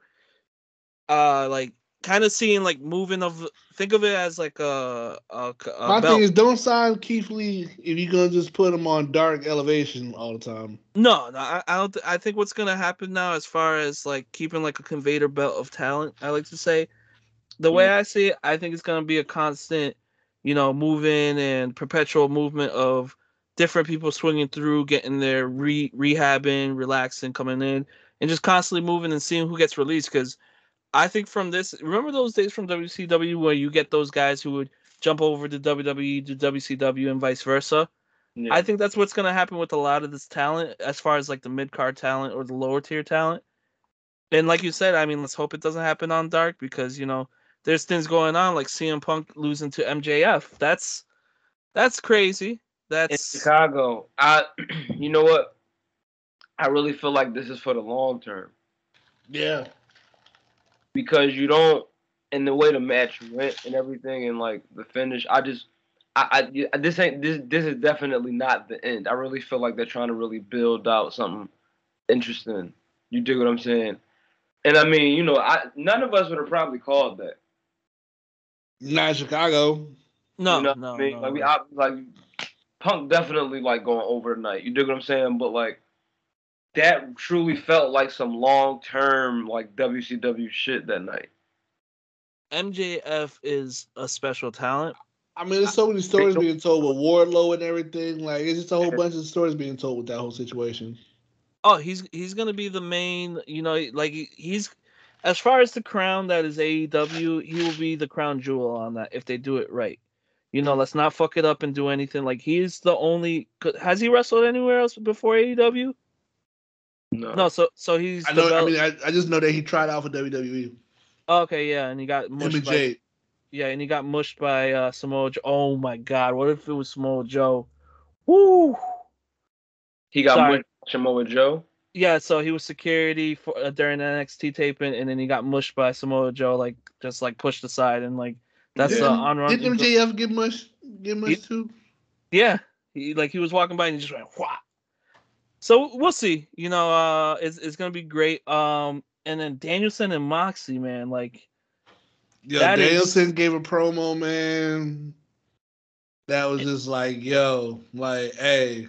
like kind of seeing like moving of. Think of it as like a my belt. Thing is, don't sign Keith Lee if you're gonna just put him on Dark Elevation all the time. No, I don't. I think what's gonna happen now, as far as like keeping like a conveyor belt of talent, I like to say, the way I see it, I think it's gonna be a constant, you know, moving and perpetual movement of different people swinging through, getting their rehabbing, relaxing, coming in, and just constantly moving and seeing who gets released, because. I think from this, remember those days from WCW where you get those guys who would jump over to WWE, to WCW, and vice versa? Yeah. I think that's what's going to happen with a lot of this talent, as far as like the mid-card talent or the lower-tier talent. And like you said, I mean, let's hope it doesn't happen on Dark, because, you know, there's things going on like CM Punk losing to MJF. That's crazy. That's in Chicago. You know what? I really feel like this is for the long term. Yeah. Because you don't, and the way the match went and everything, and like the finish, this is definitely not the end. I really feel like they're trying to really build out something interesting. You dig what I'm saying? And I mean, you know, none of us would have probably called that. Not Chicago. No, you know no, I mean? No. Like Punk definitely like going overnight. You dig what I'm saying? But like. That truly felt like some long-term, like, WCW shit that night. MJF is a special talent. I mean, there's so many stories being told with Wardlow and everything. Like, it's just a whole bunch of stories being told with that whole situation. Oh, he's going to be the main, you know, like, he's... As far as the crown that is AEW, he will be the crown jewel on that if they do it right. You know, let's not fuck it up and do anything. Like, he's the only... Has he wrestled anywhere else before AEW? No, so he's. I know. Developed... I mean, I just know that he tried out for WWE. Okay, yeah, and he got mushed by. Yeah, and he got mushed by Samoa Joe. Oh my God, what if it was Samoa Joe? Woo! He got mushed by Samoa Joe. Yeah, so he was security for during the NXT taping, and then he got mushed by Samoa Joe, like just like pushed aside, and like that's on. Did MJF get mushed? Get mushed too? Yeah, he was walking by and he just went wha. So we'll see. You know, it's gonna be great. And then Danielson and Moxie, man, like. Yeah, Danielson gave a promo, man. That was just like, yo, like, hey.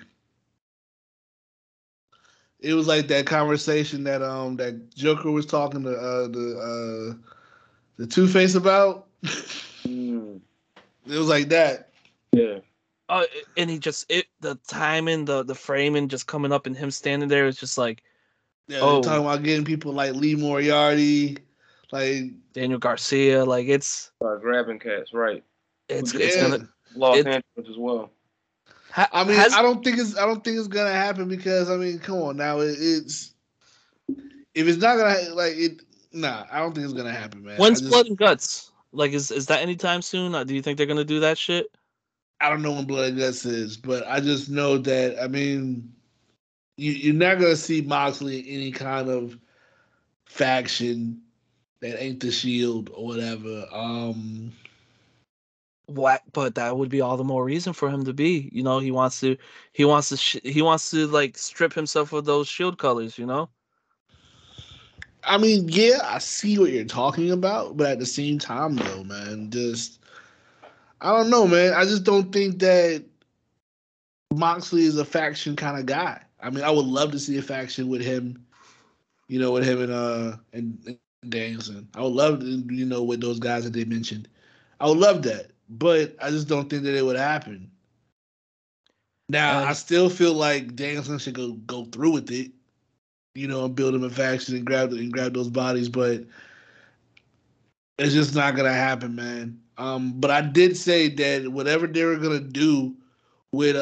It was like that conversation that that Joker was talking to the Two-Face about. It was like that. Yeah. And he just the timing, the framing, just coming up and him standing there was just like, yeah, oh, talking about getting people like Lee Moriarty, like Daniel Garcia, like it's grabbing cats, right? It's gonna Los Angeles as well. I mean, I don't think it's gonna happen because I mean, come on now, it's if it's not gonna like it. Nah, I don't think it's gonna happen, man. When's Blood and Guts? Like, is that anytime soon? Do you think they're gonna do that shit? I don't know when Blood and Guts is, but I just know that I mean, you're not gonna see Moxley in any kind of faction that ain't the Shield or whatever. But that would be all the more reason for him to be. You know, he wants to like strip himself of those Shield colors. You know. I mean, yeah, I see what you're talking about, but at the same time, though, man, I don't know, man. I just don't think that Moxley is a faction kind of guy. I mean, I would love to see a faction with him. You know, with him and Danielson. I would love to, you know, with those guys that they mentioned. I would love that. But I just don't think that it would happen. Now, I still feel like Danielson should go through with it, you know, and build him a faction and grab those bodies. But it's just not gonna happen, man. But I did say that whatever they were gonna do with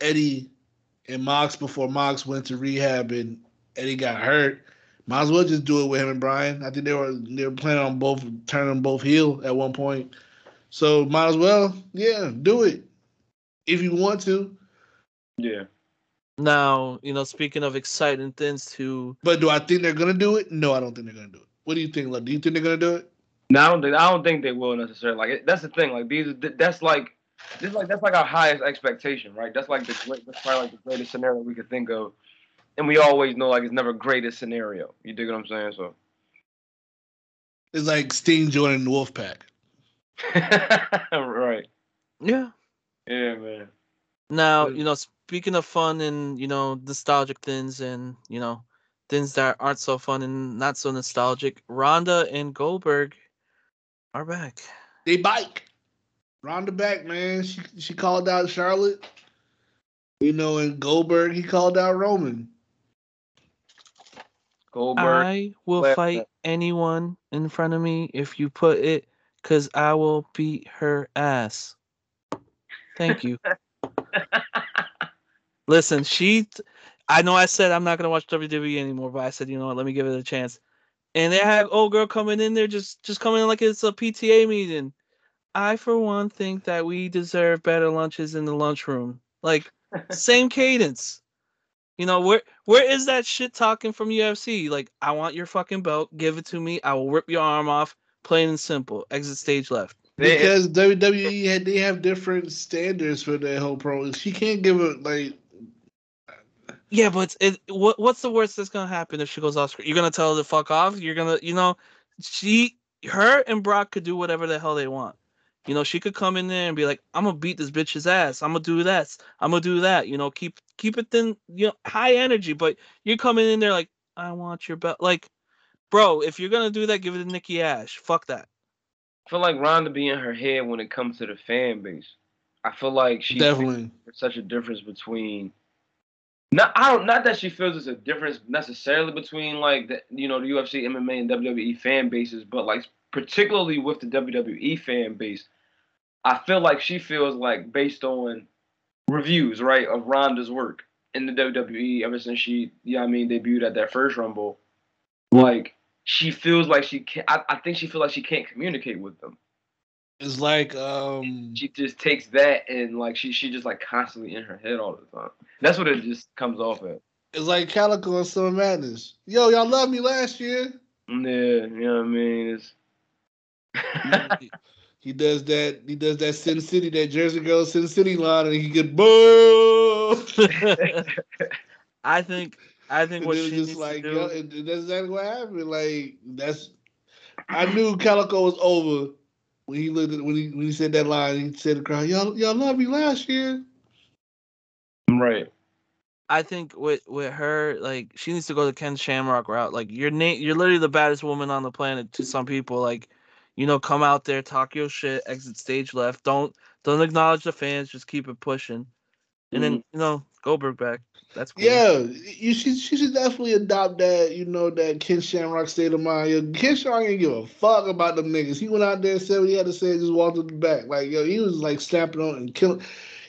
Eddie and Mox before Mox went to rehab and Eddie got hurt. Might as well just do it with him and Brian. I think they were planning on both turning both heel at one point. So might as well, yeah, do it if you want to. Yeah. Now, you know, speaking of exciting things too. But do I think they're gonna do it? No, I don't think they're gonna do it. What do you think, Luke? Do you think they're gonna do it? No, I don't think they will necessarily. Like that's the thing. Like that's like our highest expectation, right? That's probably like the greatest scenario we could think of. And we always know, like, it's never greatest scenario. You dig what I'm saying? So it's like Sting joining the Wolfpack. Right. Yeah. Yeah, man. Now, you know, speaking of fun and, you know, nostalgic things and, you know, things that aren't so fun and not so nostalgic, Ronda and Goldberg are back. They bike. Ronda back, man. She called out Charlotte. You know, and Goldberg, he called out Roman. Goldberg. I will fight anyone in front of me if you put it, because I will beat her ass. Thank you. Listen, I know I said I'm not going to watch WWE anymore, but I said, you know what, let me give it a chance. And they had old girl coming in there, just coming in like it's a PTA meeting. I, for one, think that we deserve better lunches in the lunchroom. Like, same cadence. You know, where is that shit talking from UFC? Like, I want your fucking belt. Give it to me. I will rip your arm off. Plain and simple. Exit stage left. Because WWE, they have different standards for their whole pro. She can't give it, like... Yeah, but what's the worst that's going to happen if she goes off screen? You're going to tell her to fuck off? You're going to, you know... Her and Brock could do whatever the hell they want. You know, she could come in there and be like, I'm going to beat this bitch's ass. I'm going to do this. I'm going to do that. You know, keep it thin, you know, high energy. But you're coming in there like, I want your belt. Like, bro, if you're going to do that, give it to Nikki Ash. Fuck that. I feel like Ronda be in her head when it comes to the fan base. I feel like she definitely there's such a difference between... Not that she feels there's a difference necessarily between, like, the, you know, the UFC, MMA, and WWE fan bases, but, like, particularly with the WWE fan base, I feel like she feels like based on reviews, right, of Ronda's work in the WWE ever since she, you know what I mean, debuted at that first Rumble, like, she feels like she can't, I think she feels like she can't communicate with them. It's like she just takes that and like she just like constantly in her head all the time. That's what it just comes off as. It's like Calico and Summer Madness. Yo, y'all loved me last year. Yeah, you know what I mean. It's he does that. He does that Sin City, that Jersey Girl Sin City line, and he could boo. I think what she just like, yo, and that's exactly what happened. Like that's, I knew Calico was over. When he looked at, when he said that line, he said to the crowd, y'all loved me last year. Right. I think with her, like she needs to go the Ken Shamrock route. Like you're literally the baddest woman on the planet to some people. Like, you know, come out there, talk your shit, exit stage left. Don't acknowledge the fans, just keep it pushing. And then, you know, Goldberg back. That's cool. Yeah, she should definitely adopt that, you know, that Ken Shamrock state of mind. Yo, Ken Shamrock didn't give a fuck about them niggas. He went out there and said what he had to say and just walked to the back. Like, yo, he was like snapping on and killing.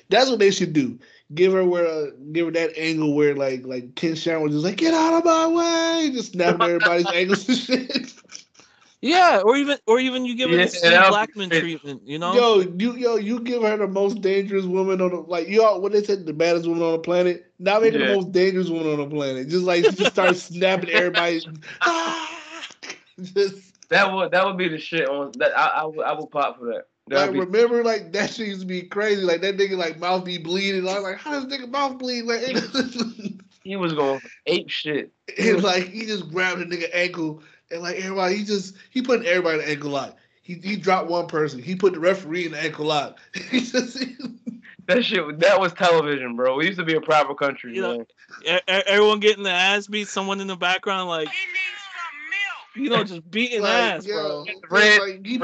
That's what they should do. Give her that angle where like Ken Shamrock was just like, get out of my way, just snapping everybody's angles and shit. Yeah, or even you give her the Steve Blackman treatment, you know? Yo, you give her the most dangerous woman on the, like, y'all, when they said the baddest woman on the planet, now make her the most dangerous woman on the planet. Just like, she just starts snapping everybody. That would be the shit. I would pop for that. Like, remember, like, that shit used to be crazy. Like, that nigga, like, mouth be bleeding. I was like, how does nigga mouth bleed? Like, he was going ape shit. And, like, he just grabbed a nigga ankle. And like everybody, he put everybody in the ankle lock. He dropped one person. He put the referee in the ankle lock. That was television, bro. We used to be a proper country. You know, everyone getting the ass beat. Someone in the background like, he needs some milk. You know, just beating like, ass, yo, bro. He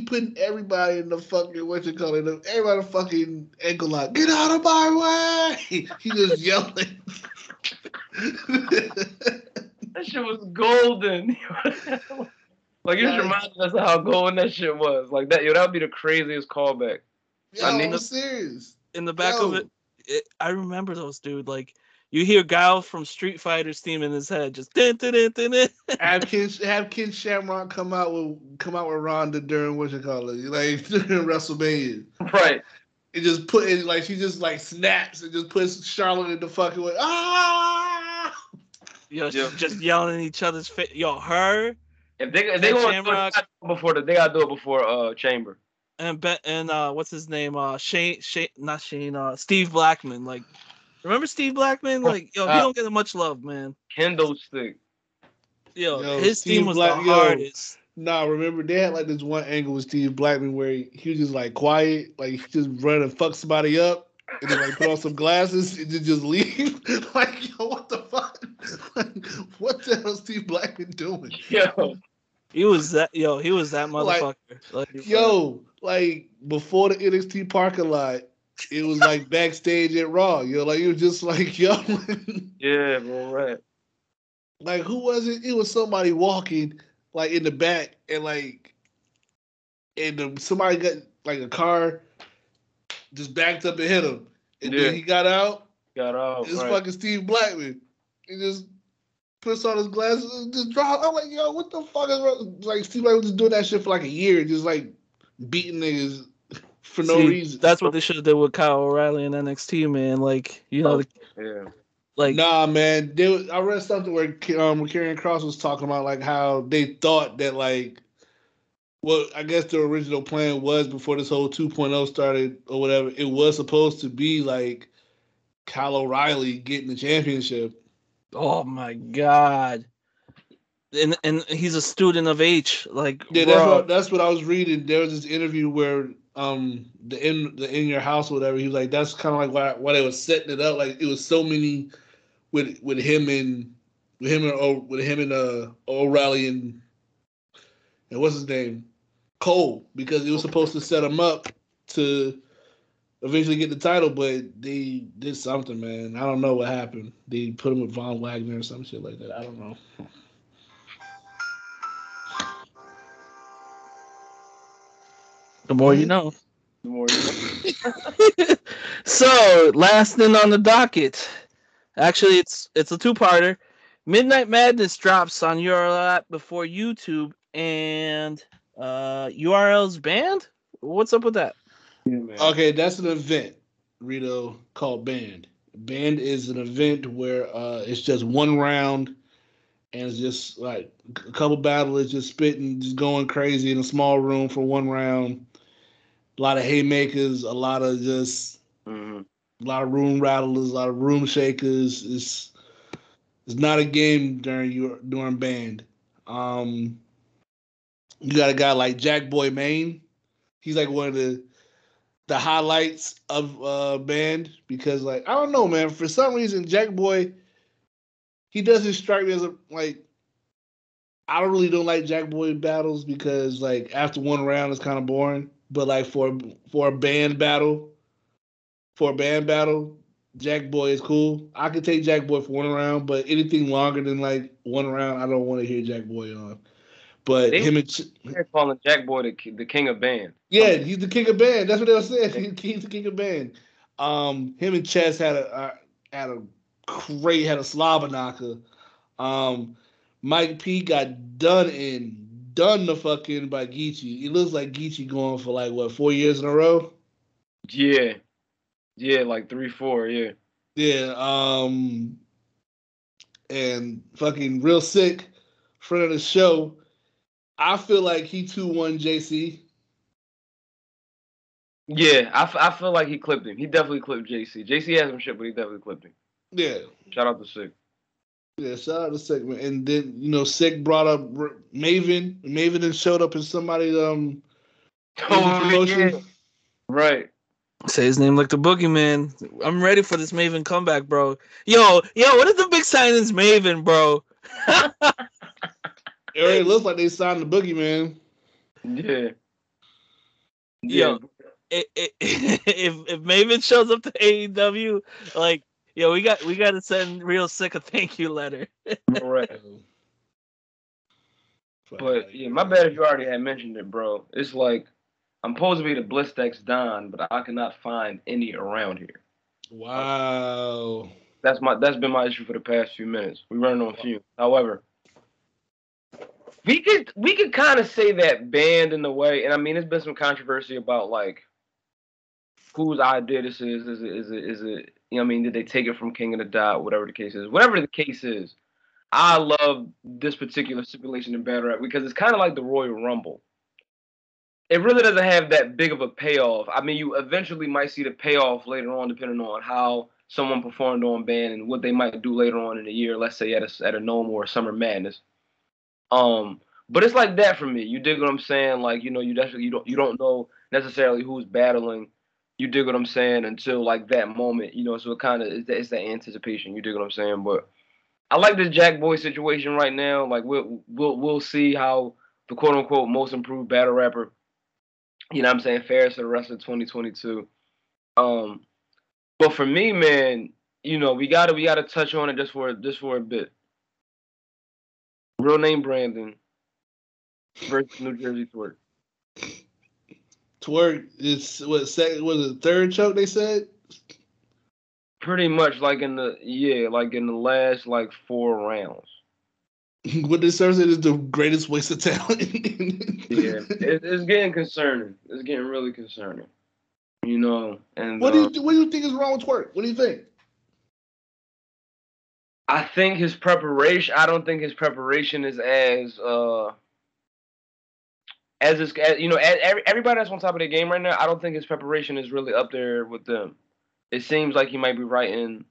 putting everybody in the fucking everybody fucking ankle lock. Get out of my way! He just yelling. That shit was golden. Like, it just reminded us of how golden that shit was. Like, that, yo, that would be the craziest callback. Yo, I'm serious. In the back of it, I remember those, dude. Like, you hear Guile from Street Fighter's theme in his head. Just, din, din, din, din, din. Have Ken Shamrock come out with Ronda during, like, during WrestleMania. Right. It just put it, like, she just, like, snaps and just puts Charlotte in the fucking way. Ah! Yo, just yelling in each other's face. Yo, her. If they want to do it before, they gotta do it before Chamber. And what's his name? Steve Blackman. Like, remember Steve Blackman? Like, yo, he don't get much love, man. Kendo stick. Yo, his Steve team was the hardest. Nah, remember they had like this one angle with Steve Blackman where he was just like quiet, like he just run and fuck somebody up. And then, like, put on some glasses and then just leave. Like, yo, what the fuck? Like, what the hell is Steve Blackman doing? Yo, he was that motherfucker. Like, yo, like, before the NXT parking lot, it was, like, backstage at Raw. Yo, like, you were just like, yo. Yeah, bro, right. Like, who was it? It was somebody walking, like, in the back, and, like, somebody got, like, a car just backed up and hit him. And then he got out. It's right. Fucking Steve Blackman. He just puts on his glasses and just dropped. I'm like, yo, what the fuck is wrong? Like, Steve Blackman was just doing that shit for like a year, just like beating niggas for no reason. That's what they should have done with Kyle O'Reilly and NXT, man. Like, you know. Like, nah, man. I read something where Karrion Kross was talking about like how they thought that like, well, I guess the original plan was before this whole 2.0 started or whatever, it was supposed to be like Kyle O'Reilly getting the championship. Oh my God. And he's a student of H. Like, yeah, that's what I was reading. There was this interview where the In Your House or whatever, he was like, that's kind of like why they were setting it up. Like, it was so many with him and O'Reilly and what's his name? Cole, because it was supposed to set him up to eventually get the title, but they did something, man. I don't know what happened. They put him with Von Wagner or some shit like that. I don't know. The more you know. The more you know. So, last thing on the docket. Actually, it's a two-parter. Midnight Madness drops on your lap before YouTube. And URL's banned? What's up with that? Yeah, man. Okay, that's an event, Rito, called Banned. Banned is an event where it's just one round and it's just like a couple battlers just spitting, just going crazy in a small room for one round. A lot of haymakers, a lot of just a lot of room rattlers, a lot of room shakers. It's not a game during Banned. You got a guy like Jack Boy Maine. He's like one of the highlights of Banned because, like, I don't know, man. For some reason, Jack Boy, he doesn't strike me as a, like, I really don't like Jack Boy battles because, like, after one round, it's kind of boring. But, like, for a Banned battle, Jack Boy is cool. I could take Jack Boy for one round, but anything longer than, like, one round, I don't want to hear Jack Boy on. But they're calling Jack Boy the king of Band. Yeah, he's the king of Band. That's what they were saying. He's the king of Band. Him and Chess had a slobber knocker. Mike P got done by Geechee. It looks like Geechee going for like what 4 years in a row. Yeah, like 3-4. Yeah. And fucking Real Sick, friend of the show. I feel like he 2-1 JC. Yeah, I feel like he clipped him. He definitely clipped JC. JC has some shit, but he definitely clipped him. Yeah. Shout out to Sick. Yeah, shout out to Sick, man. And then, you know, Sick brought up Maven. Maven then showed up in somebody's promotion. Yeah. Right. Say his name like the boogeyman. I'm ready for this Maven comeback, bro. Yo, what is the big signings Maven, bro? It already looks like they signed the boogeyman. Yeah. Yo, if Maven shows up to AEW, like, yo, we got to send Real Sick a thank you letter. Right. But yeah, my bad if you already had mentioned it, bro. It's like I'm supposed to be the Blistex Don, but I cannot find any around here. Wow. That's been my issue for the past few minutes. We running on fumes. However. We could kind of say that Banned in a way, and I mean, there's been some controversy about like whose idea this is. Is it? You know, what I mean, did they take it from King of the Dot? Whatever the case is, I love this particular stipulation in battle rap because it's kind of like the Royal Rumble. It really doesn't have that big of a payoff. I mean, you eventually might see the payoff later on, depending on how someone performed on Banned and what they might do later on in the year. Let's say at a Gnome or Summer Madness. But it's like that for me. You dig what I'm saying? Like, you know, you don't know necessarily who's battling. You dig what I'm saying until like that moment, you know. So it kind of it's that anticipation. You dig what I'm saying? But I like this Jack Boy situation right now. Like we'll see how the quote unquote most improved battle rapper, you know what I'm saying, fares for the rest of 2022. But for me, man, you know, we gotta touch on it just for a bit. Real name Brandon versus New Jersey Twerk. Twerk is was it third choke they said? Pretty much like in the last like 4 rounds. What this serves it is the greatest waste of talent. Yeah, it's getting concerning. It's getting really concerning. You know, and what do you think is wrong with Twerk? What do you think? I don't think his preparation is as everybody that's on top of their game right now. I don't think his preparation is really up there with them. It seems like he might be writing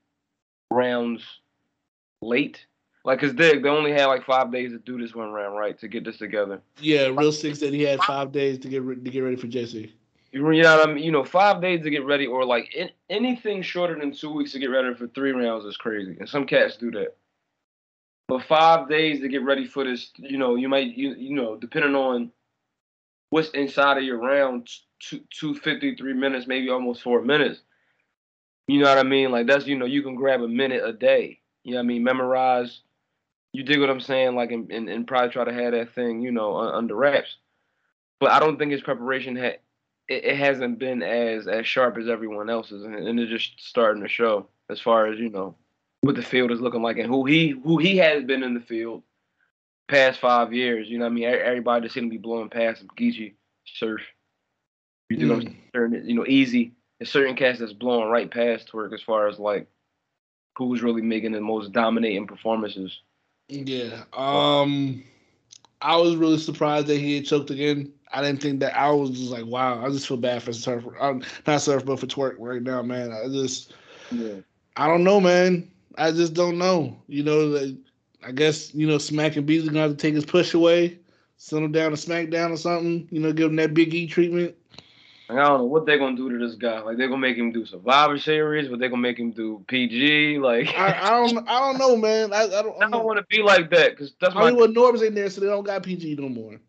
rounds late, like because they only had like 5 days to do this one round, right, to get this together. Yeah, Real Six said he had 5 days to get ready for JC. You know what I mean? You know, 5 days to get ready, or like anything shorter than 2 weeks to get ready for 3 rounds is crazy. And some cats do that. But 5 days to get ready for this, you know, you know, depending on what's inside of your round, 2:53 minutes, maybe almost 4 minutes. You know what I mean? Like that's, you know, you can grab a minute a day. You know what I mean? Memorize. You dig what I'm saying? Like and probably try to have that thing, you know, under wraps. But I don't think his preparation had. It hasn't been as sharp as everyone else's, and it's just starting to show as far as, you know, what the field is looking like and who he has been in the field past 5 years, you know what I mean? Everybody just seemed to be blowing past him. Geechee, Surf, you know, you know, Easy. There's certain cats that's blowing right past Twerk as far as, like, who's really making the most dominating performances. Yeah. I was really surprised that he had choked again. I didn't think that. I was just like, wow. I just feel bad for Surf. Not Surf, but for Twerk right now, man. I just, I don't know, man. I just don't know. You know, like, I guess, you know, Smack and Beasley gonna have to take his push away, send him down to SmackDown or something. You know, give him that Big E treatment. Like, I don't know what they're gonna do to this guy. Like, they're gonna make him do Survivor Series, but they're gonna make him do PG. Like, I don't know, man. I don't want to be like that because that's my. I mean, well, Norm's in there, so they don't got PG no more.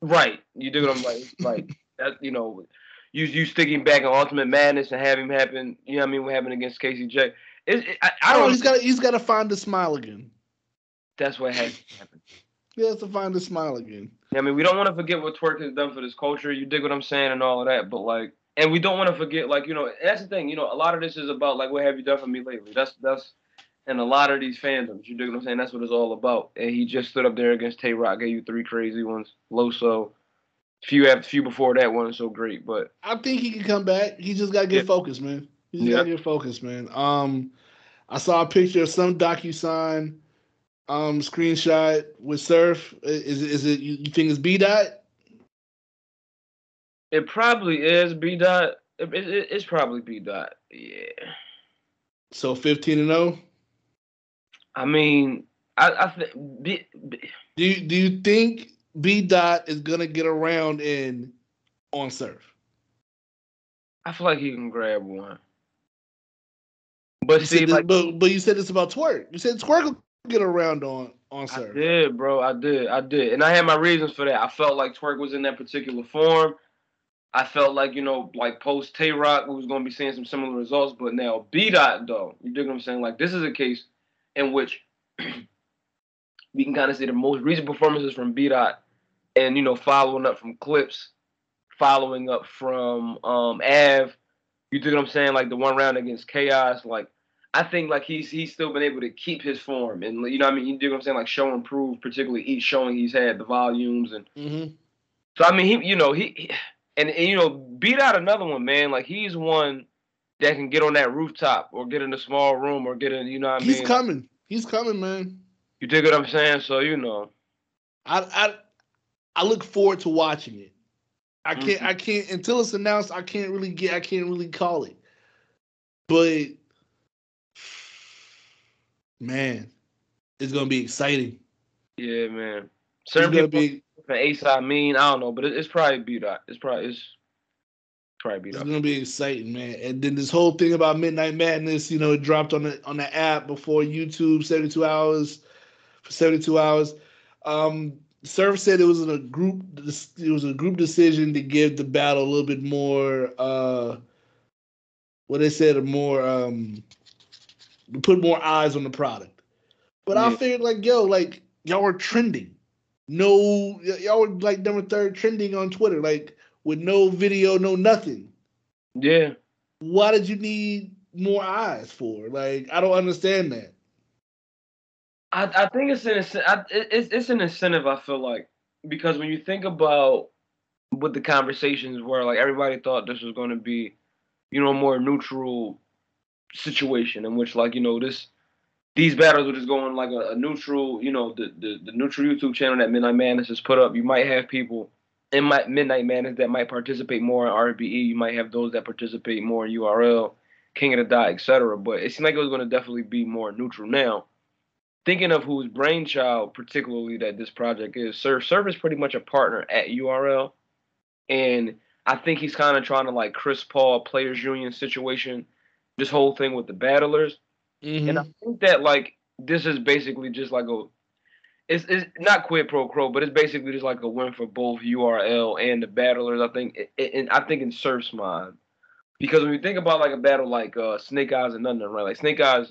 Right, you do what I'm like, that. You know, you sticking back on Ultimate Madness and have him happen. You know what I mean? What happened against KCJ? I don't. Oh, he's got to find the smile again. That's what has to happen. He has to find the smile again. Yeah, I mean, we don't want to forget what Twerk has done for this culture. You dig what I'm saying and all of that, but like, and we don't want to forget, like, you know, that's the thing. You know, a lot of this is about like, what have you done for me lately? That's, and a lot of these fandoms, you dig what I'm saying? That's what it's all about. And he just stood up there against Tay Rock, gave you three crazy ones. Loso, few before that wasn't so great, but I think he can come back. He just got to get focused, man. He just got to get focused, man. I saw a picture of some DocuSign. Screenshot with Surf. Is it? You think it's B-Dot? It probably is B-Dot. It's probably B-Dot. Yeah. So 15-0. I mean, I think. Do you think B-Dot is gonna get around in on Surf? I feel like he can grab one. But you see, this, like, but you said it's about Twerk. You said Twerk. Get around on Surf. I did, bro. I did. And I had my reasons for that. I felt like Twerk was in that particular form. I felt like, you know, like post Tay Rock, we was going to be seeing some similar results. But now B-Dot, though, you dig what I'm saying? Like, this is a case in which we can kind of see the most recent performances from B-Dot and, you know, following up from Clips, following up from Av. You dig what I'm saying? Like, the one round against Chaos, like, I think like he's still been able to keep his form and, you know what I mean? You do what I'm saying? Like show and prove, particularly each showing he's had the volumes and so I mean he, you know, beat out another one, man. Like he's one that can get on that rooftop or get in a small room or get in, you know what I mean? He's coming, man. You dig what I'm saying? So, you know. I look forward to watching it. I can't until it's announced, I can't really call it. But man, it's gonna be exciting. Yeah, man. Certain people be for ASAP mean, I don't know, but it's probably B-Dot. It's probably B-Dot. It's gonna be exciting, man. And then this whole thing about Midnight Madness, you know, it dropped on the app before YouTube, 72 hours for 72 hours. Surf said it was in a group. It was a group decision to give the battle a little bit more. What they said, a more. Put more eyes on the product. But I figured, like, yo, like, y'all were trending. No, y'all were, like, #3 trending on Twitter, like, with no video, no nothing. Yeah. Why did you need more eyes for? Like, I don't understand that. I think it's an incentive, I feel like, because when you think about what the conversations were, like, everybody thought this was going to be, you know, more neutral situation in which, like, you know, these battles were just going like a neutral, you know, the neutral YouTube channel that Midnight Madness has put up. You might have people in Midnight Madness that might participate more in RBE. You might have those that participate more in URL, King of the Dot, etc. But it seemed like it was going to definitely be more neutral. Now, thinking of whose brainchild, particularly that this project is, Surf is pretty much a partner at URL, and I think he's kind of trying to like Chris Paul Players Union situation. This whole thing with the battlers, and I think that like this is basically just like it's not quid pro quo, but it's basically just like a win for both URL and the battlers. I think, and I think in Surf's mind, because when you think about like a battle like Snake Eyes and Nun Nun, right? Like Snake Eyes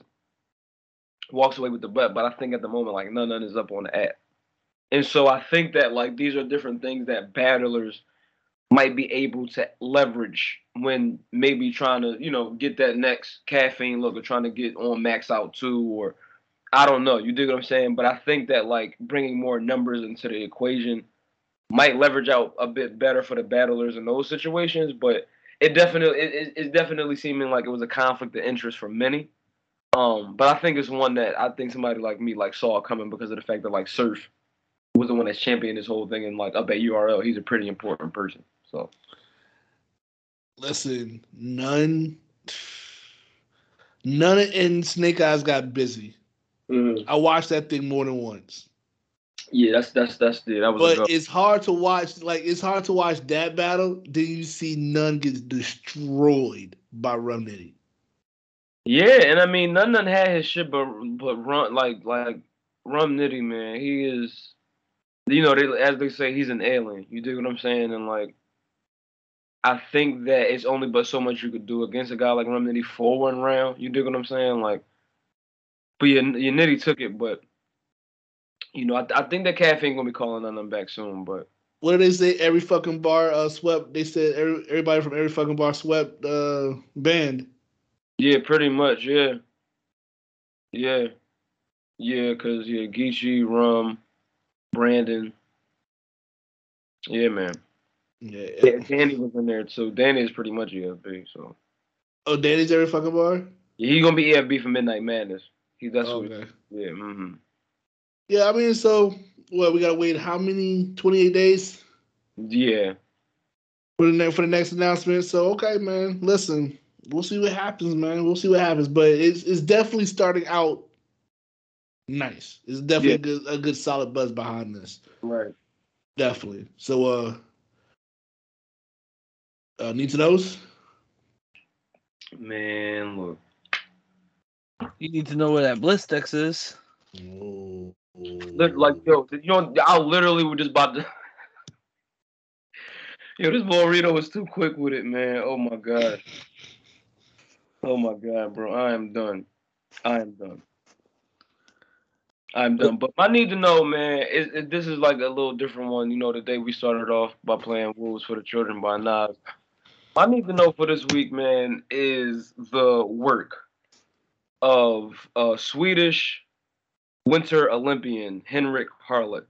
walks away with the butt, but I think at the moment like Nun Nun is up on the app, and so I think that like these are different things that battlers might be able to leverage when maybe trying to, you know, get that next caffeine look or trying to get on Max Out 2 or I don't know. You dig what I'm saying? But I think that, like, bringing more numbers into the equation might leverage out a bit better for the battlers in those situations. But it's definitely seeming like it was a conflict of interest for many. But I think it's one that I think somebody like me, like, saw coming because of the fact that, like, Surf was the one that's championed this whole thing. And, like, up at URL, he's a pretty important person. So, listen, none and Snake Eyes got busy. Mm-hmm. I watched that thing more than once. Yeah, that's it. That was. But it's hard to watch. Like, it's hard to watch that battle. Then you see Nunn gets destroyed by Rum Nitty. Yeah, and I mean, Nunn had his shit, but Rum, like Rum Nitty, man, he is. You know, as they say, he's an alien. You dig what I'm saying? And, like, I think that it's only but so much you could do against a guy like Rum Nitty for one round. You dig what I'm saying? Like. But your Nitty took it, but, you know, I think that Caffeine gonna be calling on them back soon. But what did they say? Every fucking bar swept. They said everybody from every fucking bar swept banned. Yeah, pretty much. Yeah. Cause Geechee, Rum, Brandon. Yeah, man. Yeah. Danny was in there too. Danny is pretty much EFB. So. Oh, Danny's every fucking bar. Yeah, he's gonna be EFB for Midnight Madness. That's okay. Yeah. Mm-hmm. Yeah, I mean, so we gotta wait how many? 28 days. Yeah. For the next announcement. So okay, man. Listen, we'll see what happens, man. We'll see what happens, but it's definitely starting out nice. It's definitely a good solid buzz behind this. Right. Definitely. So need to knows. Man, look. You need to know where that Blistex is. Ooh. Like, yo, I literally was just about to. Yo, this boy Rito was too quick with it, man. Oh my god, bro. I am done. But I need to know, man. This is like a little different one. You know, today we started off by playing "Wolves for the Children" by Nas. I need to know for this week, man, is the work of Swedish Winter Olympian Henrik Harlet.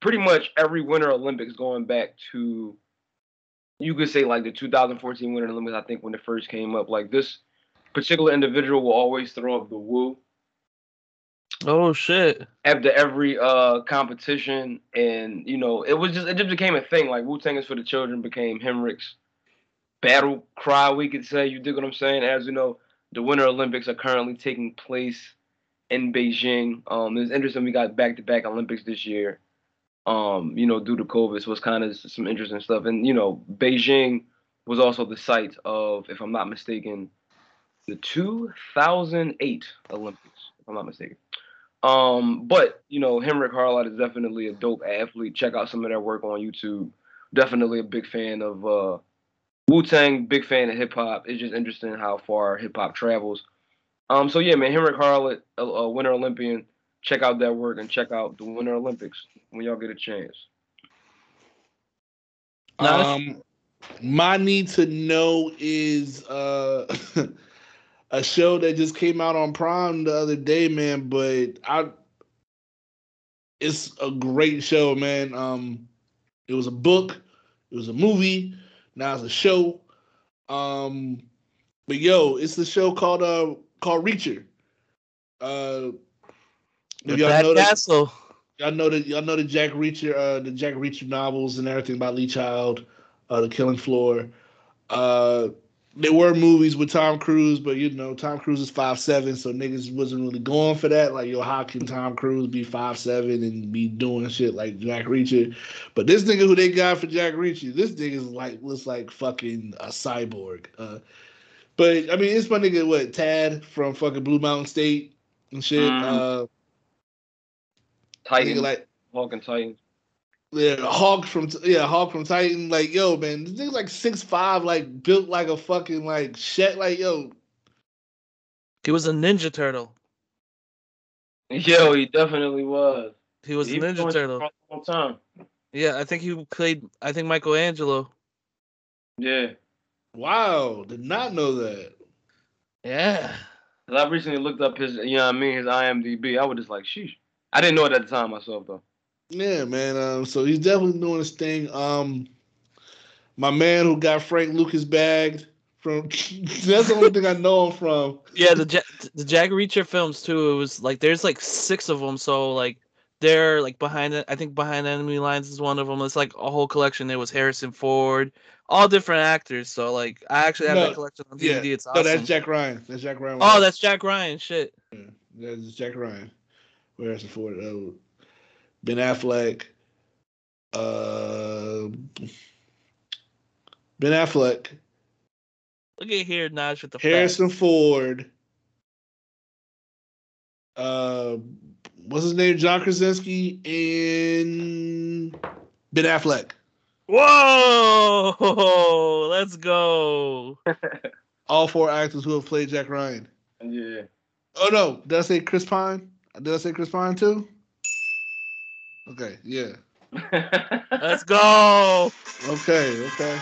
Pretty much every Winter Olympics going back to, you could say, like the 2014 Winter Olympics, I think, when it first came up. Like, this particular individual will always throw up the woo. Oh shit. After every competition, and you know, it just became a thing. Like, Wu-Tang is for the Children became Henrik's battle cry, we could say. You dig what I'm saying? As you know, the Winter Olympics are currently taking place in Beijing. It's interesting we got back-to-back Olympics this year, you know, due to COVID. So it's kind of some interesting stuff. And, you know, Beijing was also the site of, if I'm not mistaken, the 2008 Olympics, if I'm not mistaken. But, you know, Henrik Harlet is definitely a dope athlete. Check out some of their work on YouTube. Definitely a big fan of Wu-Tang, big fan of hip-hop. It's just interesting how far hip-hop travels. So, yeah, man, Henrik Harlet, a Winter Olympian. Check out that work and check out the Winter Olympics when y'all get a chance. My need to know is a show that just came out on Prime the other day, man, but it's a great show, man. It was a book. It was a movie. Now it's a show, but yo, it's a show called Reacher. Y'all know the Jack Reacher, novels and everything about Lee Child, The Killing Floor. There were movies with Tom Cruise, but you know Tom Cruise is 5'7", so niggas wasn't really going for that. Like, yo, how can Tom Cruise be 5'7" and be doing shit like Jack Reacher? But this nigga who they got for Jack Reacher, this nigga looks like fucking a cyborg. But I mean, it's my nigga Tad from fucking Blue Mountain State and shit. Titan, like Hawk and Titan. Yeah, Hawk from Titan. Like, yo, man, this nigga's like 6'5", like built like a fucking like shit. Like, yo, he was a Ninja Turtle. Yo, he definitely was. He was a Ninja Turtle for a long time. Yeah, I think he played. I think Michelangelo. Yeah. Wow, did not know that. Yeah. Cause I recently looked up his, you know what I mean, his IMDb. I was just like, sheesh. I didn't know it at the time myself though. Yeah, man. So he's definitely doing his thing. My man who got Frank Lucas bagged from. That's the only thing I know him from. Yeah, the Jack Reacher films too. It was like there's like 6 of them. So like they're like behind it. I think Behind Enemy Lines is one of them. It's like a whole collection. It was Harrison Ford. All different actors, so like I actually have that collection on DVD. Yeah. It's awesome. No, that's Jack Ryan. That's Jack Ryan. Oh, that's Jack Ryan. Shit. Yeah, that's Jack Ryan. Harrison Ford, Ben Affleck, Ben Affleck. Look at here, Naj with the Harrison facts. Ford. What's his name? John Krasinski and Ben Affleck. Whoa! Let's go. All 4 actors who have played Jack Ryan. Yeah. Oh no! Did I say Chris Pine? Did I say Chris Pine too? Okay. Yeah. Let's go. Okay. Okay.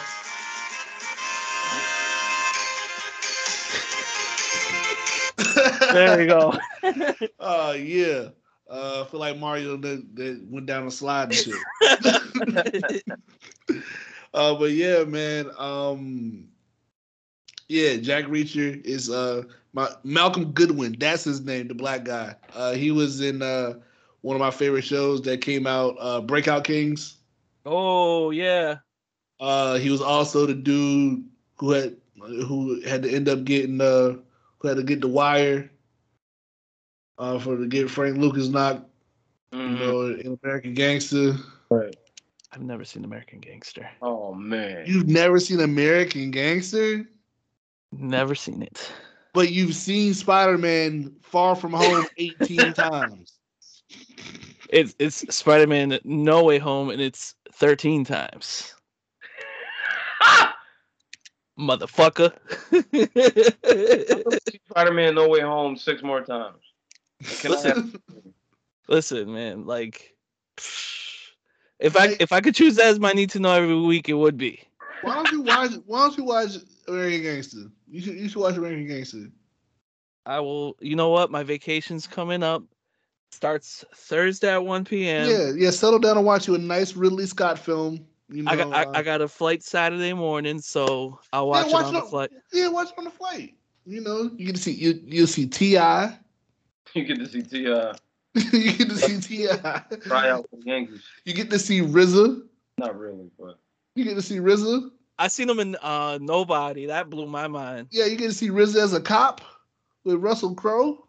There we go. Oh yeah. I feel like Mario that went down a slide and shit. But yeah, man. Yeah, Jack Reacher is Malcolm Goodwin. That's his name, the black guy. He was in one of my favorite shows that came out, Breakout Kings. Oh yeah. He was also the dude who had to end up getting who had to get the wire. To get Frank Lucas knocked, you know, in American Gangster. Right. I've never seen American Gangster. Oh man, you've never seen American Gangster? Never seen it. But you've seen Spider-Man Far From Home 18 times. It's Spider-Man No Way Home, and it's 13 times. Motherfucker. Spider-Man No Way Home 6 more times. Listen, man. Like, if I could choose that as my need to know every week, it would be. Why don't you watch American Gangster? You should watch American Gangster. I will. You know what? My vacation's coming up. Starts Thursday at 1 p.m. Yeah. Settle down and watch you a nice Ridley Scott film. You know, I got a flight Saturday morning, so I'll watch it on the flight. Yeah, watch it on the flight. You know, you get to see you'll see T.I. You get to see T.I. You get to see T.I. Try out for the Yankees. You get to see RZA. Not really, but you get to see RZA. I seen him in Nobody. That blew my mind. Yeah, you get to see RZA as a cop with Russell Crowe.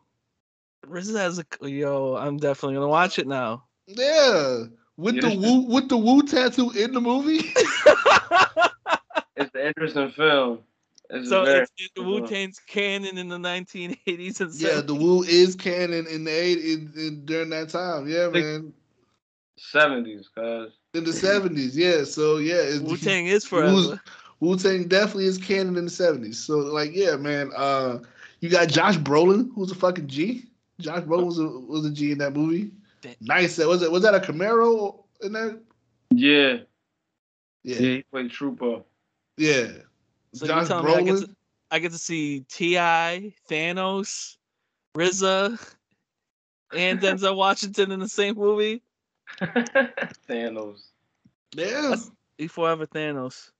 RZA as a I'm definitely gonna watch it now. Yeah, with the Wu tattoo in the movie. It's an interesting film. It's the Wu-Tang's canon in the 1980s and 70s. Yeah, the Wu is canon in the 80s during that time. Yeah, man. 70s, cuz. In the 70s, yeah. So, yeah. Wu-Tang is forever. Wu-Tang definitely is canon in the 70s. So, like, yeah, man. You got Josh Brolin, who's a fucking G. Josh Brolin was a G in that movie. Nice. Was that a Camaro in that? Yeah. Yeah. Yeah, he played Trooper. Yeah. So Josh Brolin? I get to see T.I., Thanos, RZA, and Denzel Washington in the same movie. Thanos. Yeah. He's forever Thanos.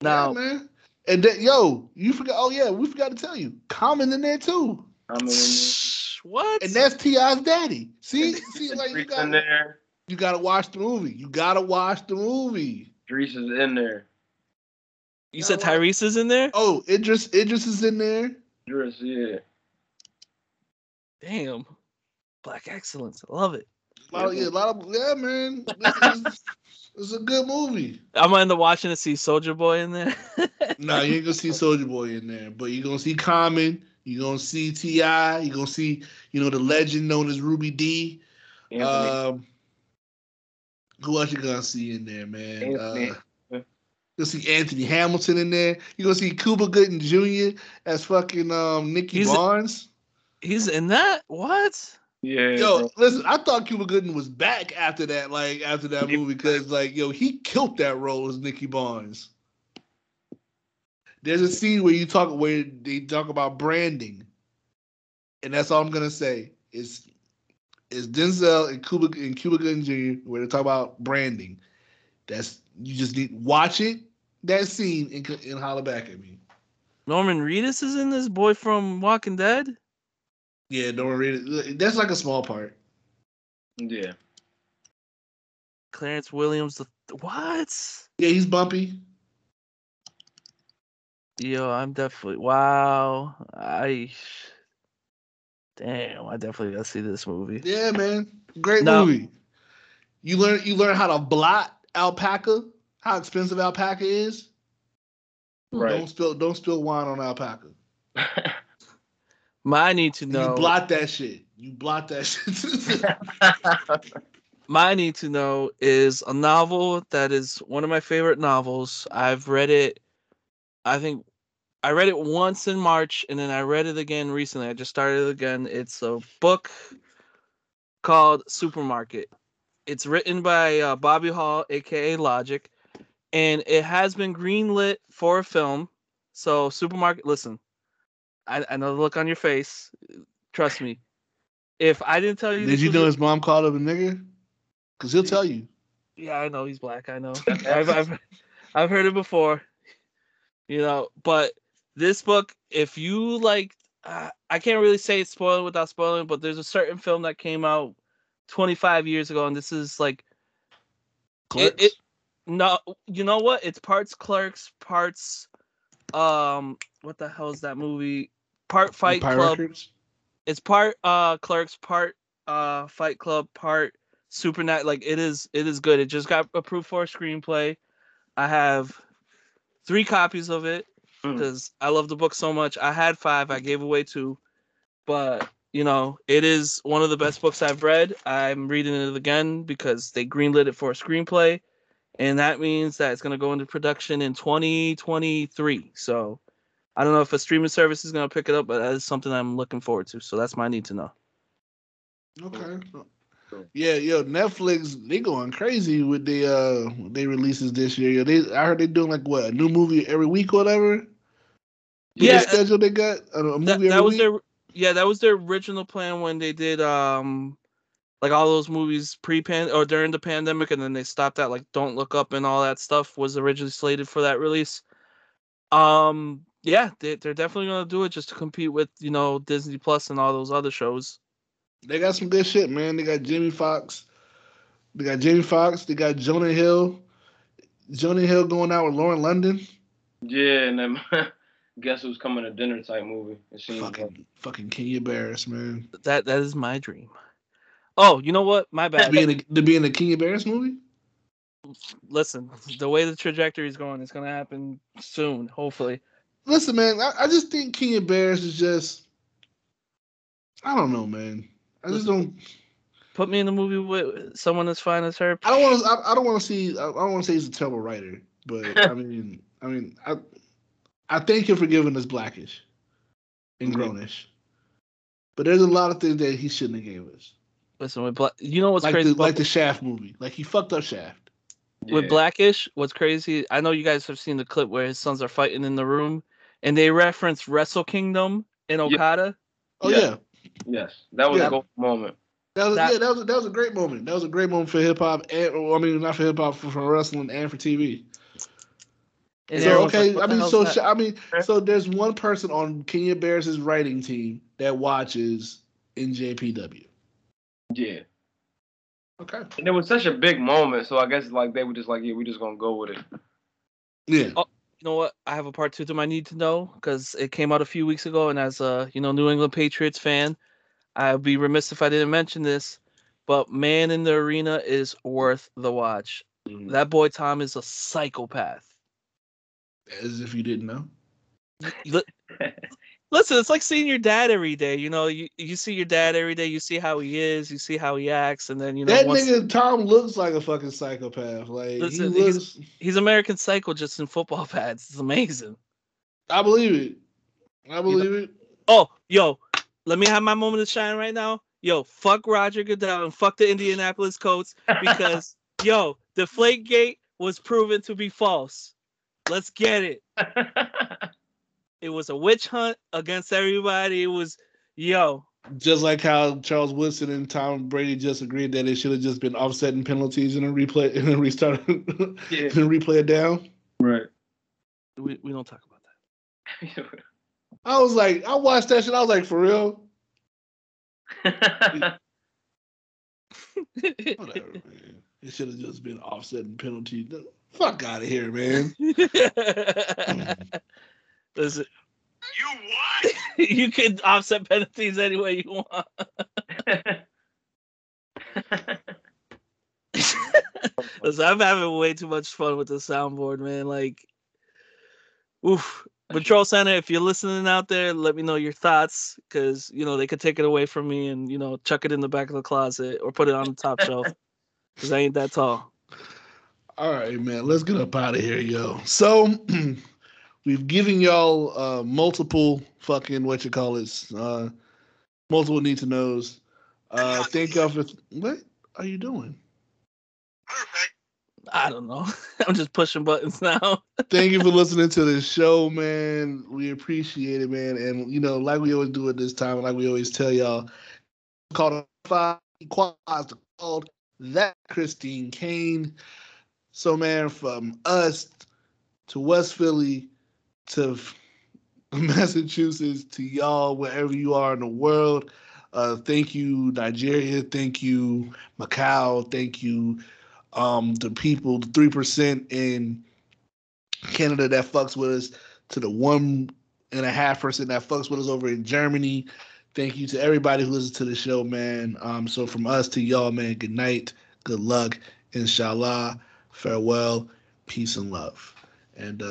Now, yeah, man. And then, you forgot. Oh, yeah, we forgot to tell you. Common in there, too. Common in there. What? And that's T.I.'s daddy. See, like, you gotta watch the movie. You gotta watch the movie. Idris is in there. You said Tyrese is in there? Oh, Idris is in there. Idris, yeah. Damn. Black excellence. I love it. Yeah, man. It's a good movie. I'm going to watching to see Soulja Boy in there. No, you ain't going to see Soulja Boy in there, but you're going to see Common. You're going to see T.I. You're going to see, the legend known as Ruby D. Who else you going to see in there, man? You'll see Anthony Hamilton in there. You're going to see Cuba Gooding Jr. as fucking Nicky Barnes. He's in that? What? Yeah. Yo, listen, I thought Cuba Gooding was back after that movie because, he killed that role as Nicky Barnes. There's a scene where they talk about branding. and that's all I'm gonna say is Denzel and Cuba Gooding Jr. where they talk about branding. That's you just need watch it that scene and holler back at me. Norman Reedus is in this boy from Walking Dead. Yeah, Norman Reedus. That's like a small part. Yeah. Clarence Williams. What? Yeah, he's bumpy. Yo, I'm definitely wow. I definitely gotta see this movie. Yeah, man, great movie. You learn how to blot alpaca. How expensive alpaca is. Right. Don't spill wine on alpaca. I need to know. You blot that shit. My need to know is a novel that is one of my favorite novels. I've read it. I think I read it once in March, and then I read it again recently. I just started it again. It's a book called Supermarket. It's written by Bobby Hall, a.k.a. Logic, and it has been greenlit for a film. So Supermarket, listen, I know the look on your face. Trust me. If I didn't tell you... Did you know his mom called him a nigger? Because he'll tell you. Yeah, I know. He's black. I know. I've heard it before. You know, but this book, if you like... I can't really say it's spoiled without spoiling, but there's a certain film that came out 25 years ago, and this is like... Clerks? No, you know what? It's parts Clerks, parts... what the hell is that movie? Part Fight Club. It's part Clerks, part Fight Club, part... Supernatural, like it is good. It just got approved for a screenplay. I have 3 copies of it because I love the book so much. I had 5. I gave away 2, but you know it is one of the best books I've read. I'm reading it again because they greenlit it for a screenplay, and that means that it's gonna go into production in 2023. So I don't know if a streaming service is gonna pick it up, but that is something I'm looking forward to. So that's my need to know. Okay. Yeah, yo, Netflix, they going crazy with they releases this year. Yo, I heard they doing like what a new movie every week or whatever. Yeah, the schedule they got a movie every week. That was their original plan when they did like all those movies during the pandemic, and then they stopped that. Like Don't Look Up and all that stuff was originally slated for that release. Yeah, they're definitely gonna do it just to compete with Disney Plus and all those other shows. They got some good shit, man. They got Jamie Foxx. They got Jonah Hill. Jonah Hill going out with Lauren London. Yeah, and then Guess Who's Coming to Dinner type movie. Fucking Kenya Barris, man. That is my dream. Oh, you know what? My bad. To be in a Kenya Barris movie? Listen, the way the trajectory is going, it's going to happen soon, hopefully. Listen, man, I just think Kenya Barris is just... I don't know, man. I just don't put me in a movie with someone as fine as her. I don't want to say he's a terrible writer, but I think You're Forgiven is blackish and grownish, but there's a lot of things that he shouldn't have gave us. Listen, with you know what's like crazy? Like the Shaft movie, like he fucked up Shaft. Yeah. With Blackish, what's crazy? I know you guys have seen the clip where his sons are fighting in the room, and they reference Wrestle Kingdom and Okada. Oh yeah. Yes, that was a cool moment. That was a great moment. That was a great moment for hip hop, not for hip hop, for wrestling and for TV. And so okay, like, so there's one person on Kenya Barris's writing team that watches NJPW. Yeah. Okay. And it was such a big moment, so I guess like they were just like, yeah, we're just gonna go with it. Yeah. Oh. You know what? I have a part 2 to my need to know because it came out a few weeks ago, and as a New England Patriots fan, I'd be remiss if I didn't mention this. But Man in the Arena is worth the watch. Mm-hmm. That boy Tom is a psychopath. As if you didn't know. Listen, it's like seeing your dad every day. You see your dad every day. You see how he is. You see how he acts, and then nigga Tom looks like a fucking psychopath. Like listen, he's American Psycho just in football pads. It's amazing. I believe it. Oh, yo, let me have my moment of shine right now. Yo, fuck Roger Goodell and fuck the Indianapolis Colts because yo, Deflategate was proven to be false. Let's get it. It was a witch hunt against everybody. It was Yo. Just like how Charles Woodson and Tom Brady just agreed that it should have just been offsetting penalties and then replay and then restart and replay it down. Right. We don't talk about that. I was like, I watched that shit. I was like, for real? Whatever, man. It should have just been offsetting penalties. Fuck out of here, man. Listen. You what? You can offset penalties any way you want. Listen, I'm having way too much fun with the soundboard, man. Like, oof. Patrol Center, if you're listening out there, let me know your thoughts, because, you know, they could take it away from me and, you know, chuck it in the back of the closet or put it on the top shelf, because I ain't that tall. All right, man. Let's get up out of here, yo. So... We've given y'all multiple fucking multiple need to knows. Thank y'all for what are you doing? Perfect. I don't know. I'm just pushing buttons now. Thank you for listening to this show, man. We appreciate it, man. And you know, like we always do at this time, like we always tell y'all, called that Christine Kane. So man, from us to West Philly, to Massachusetts, to y'all, wherever you are in the world. Thank you, Nigeria. Thank you, Macau. Thank you, the people, the 3% in Canada that fucks with us, to the 1.5% that fucks with us over in Germany. Thank you to everybody who listens to the show, man. So from us to y'all, man, good night, good luck, inshallah, farewell, peace and love. And,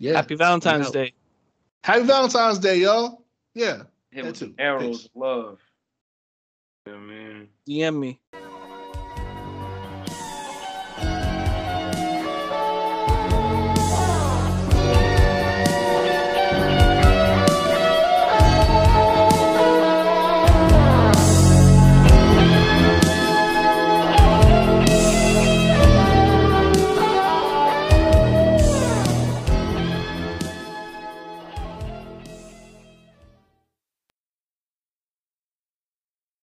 yeah. Happy Valentine's Day. Happy Valentine's Day, y'all. Yeah. Hit with arrows, love. Yeah, man. DM me.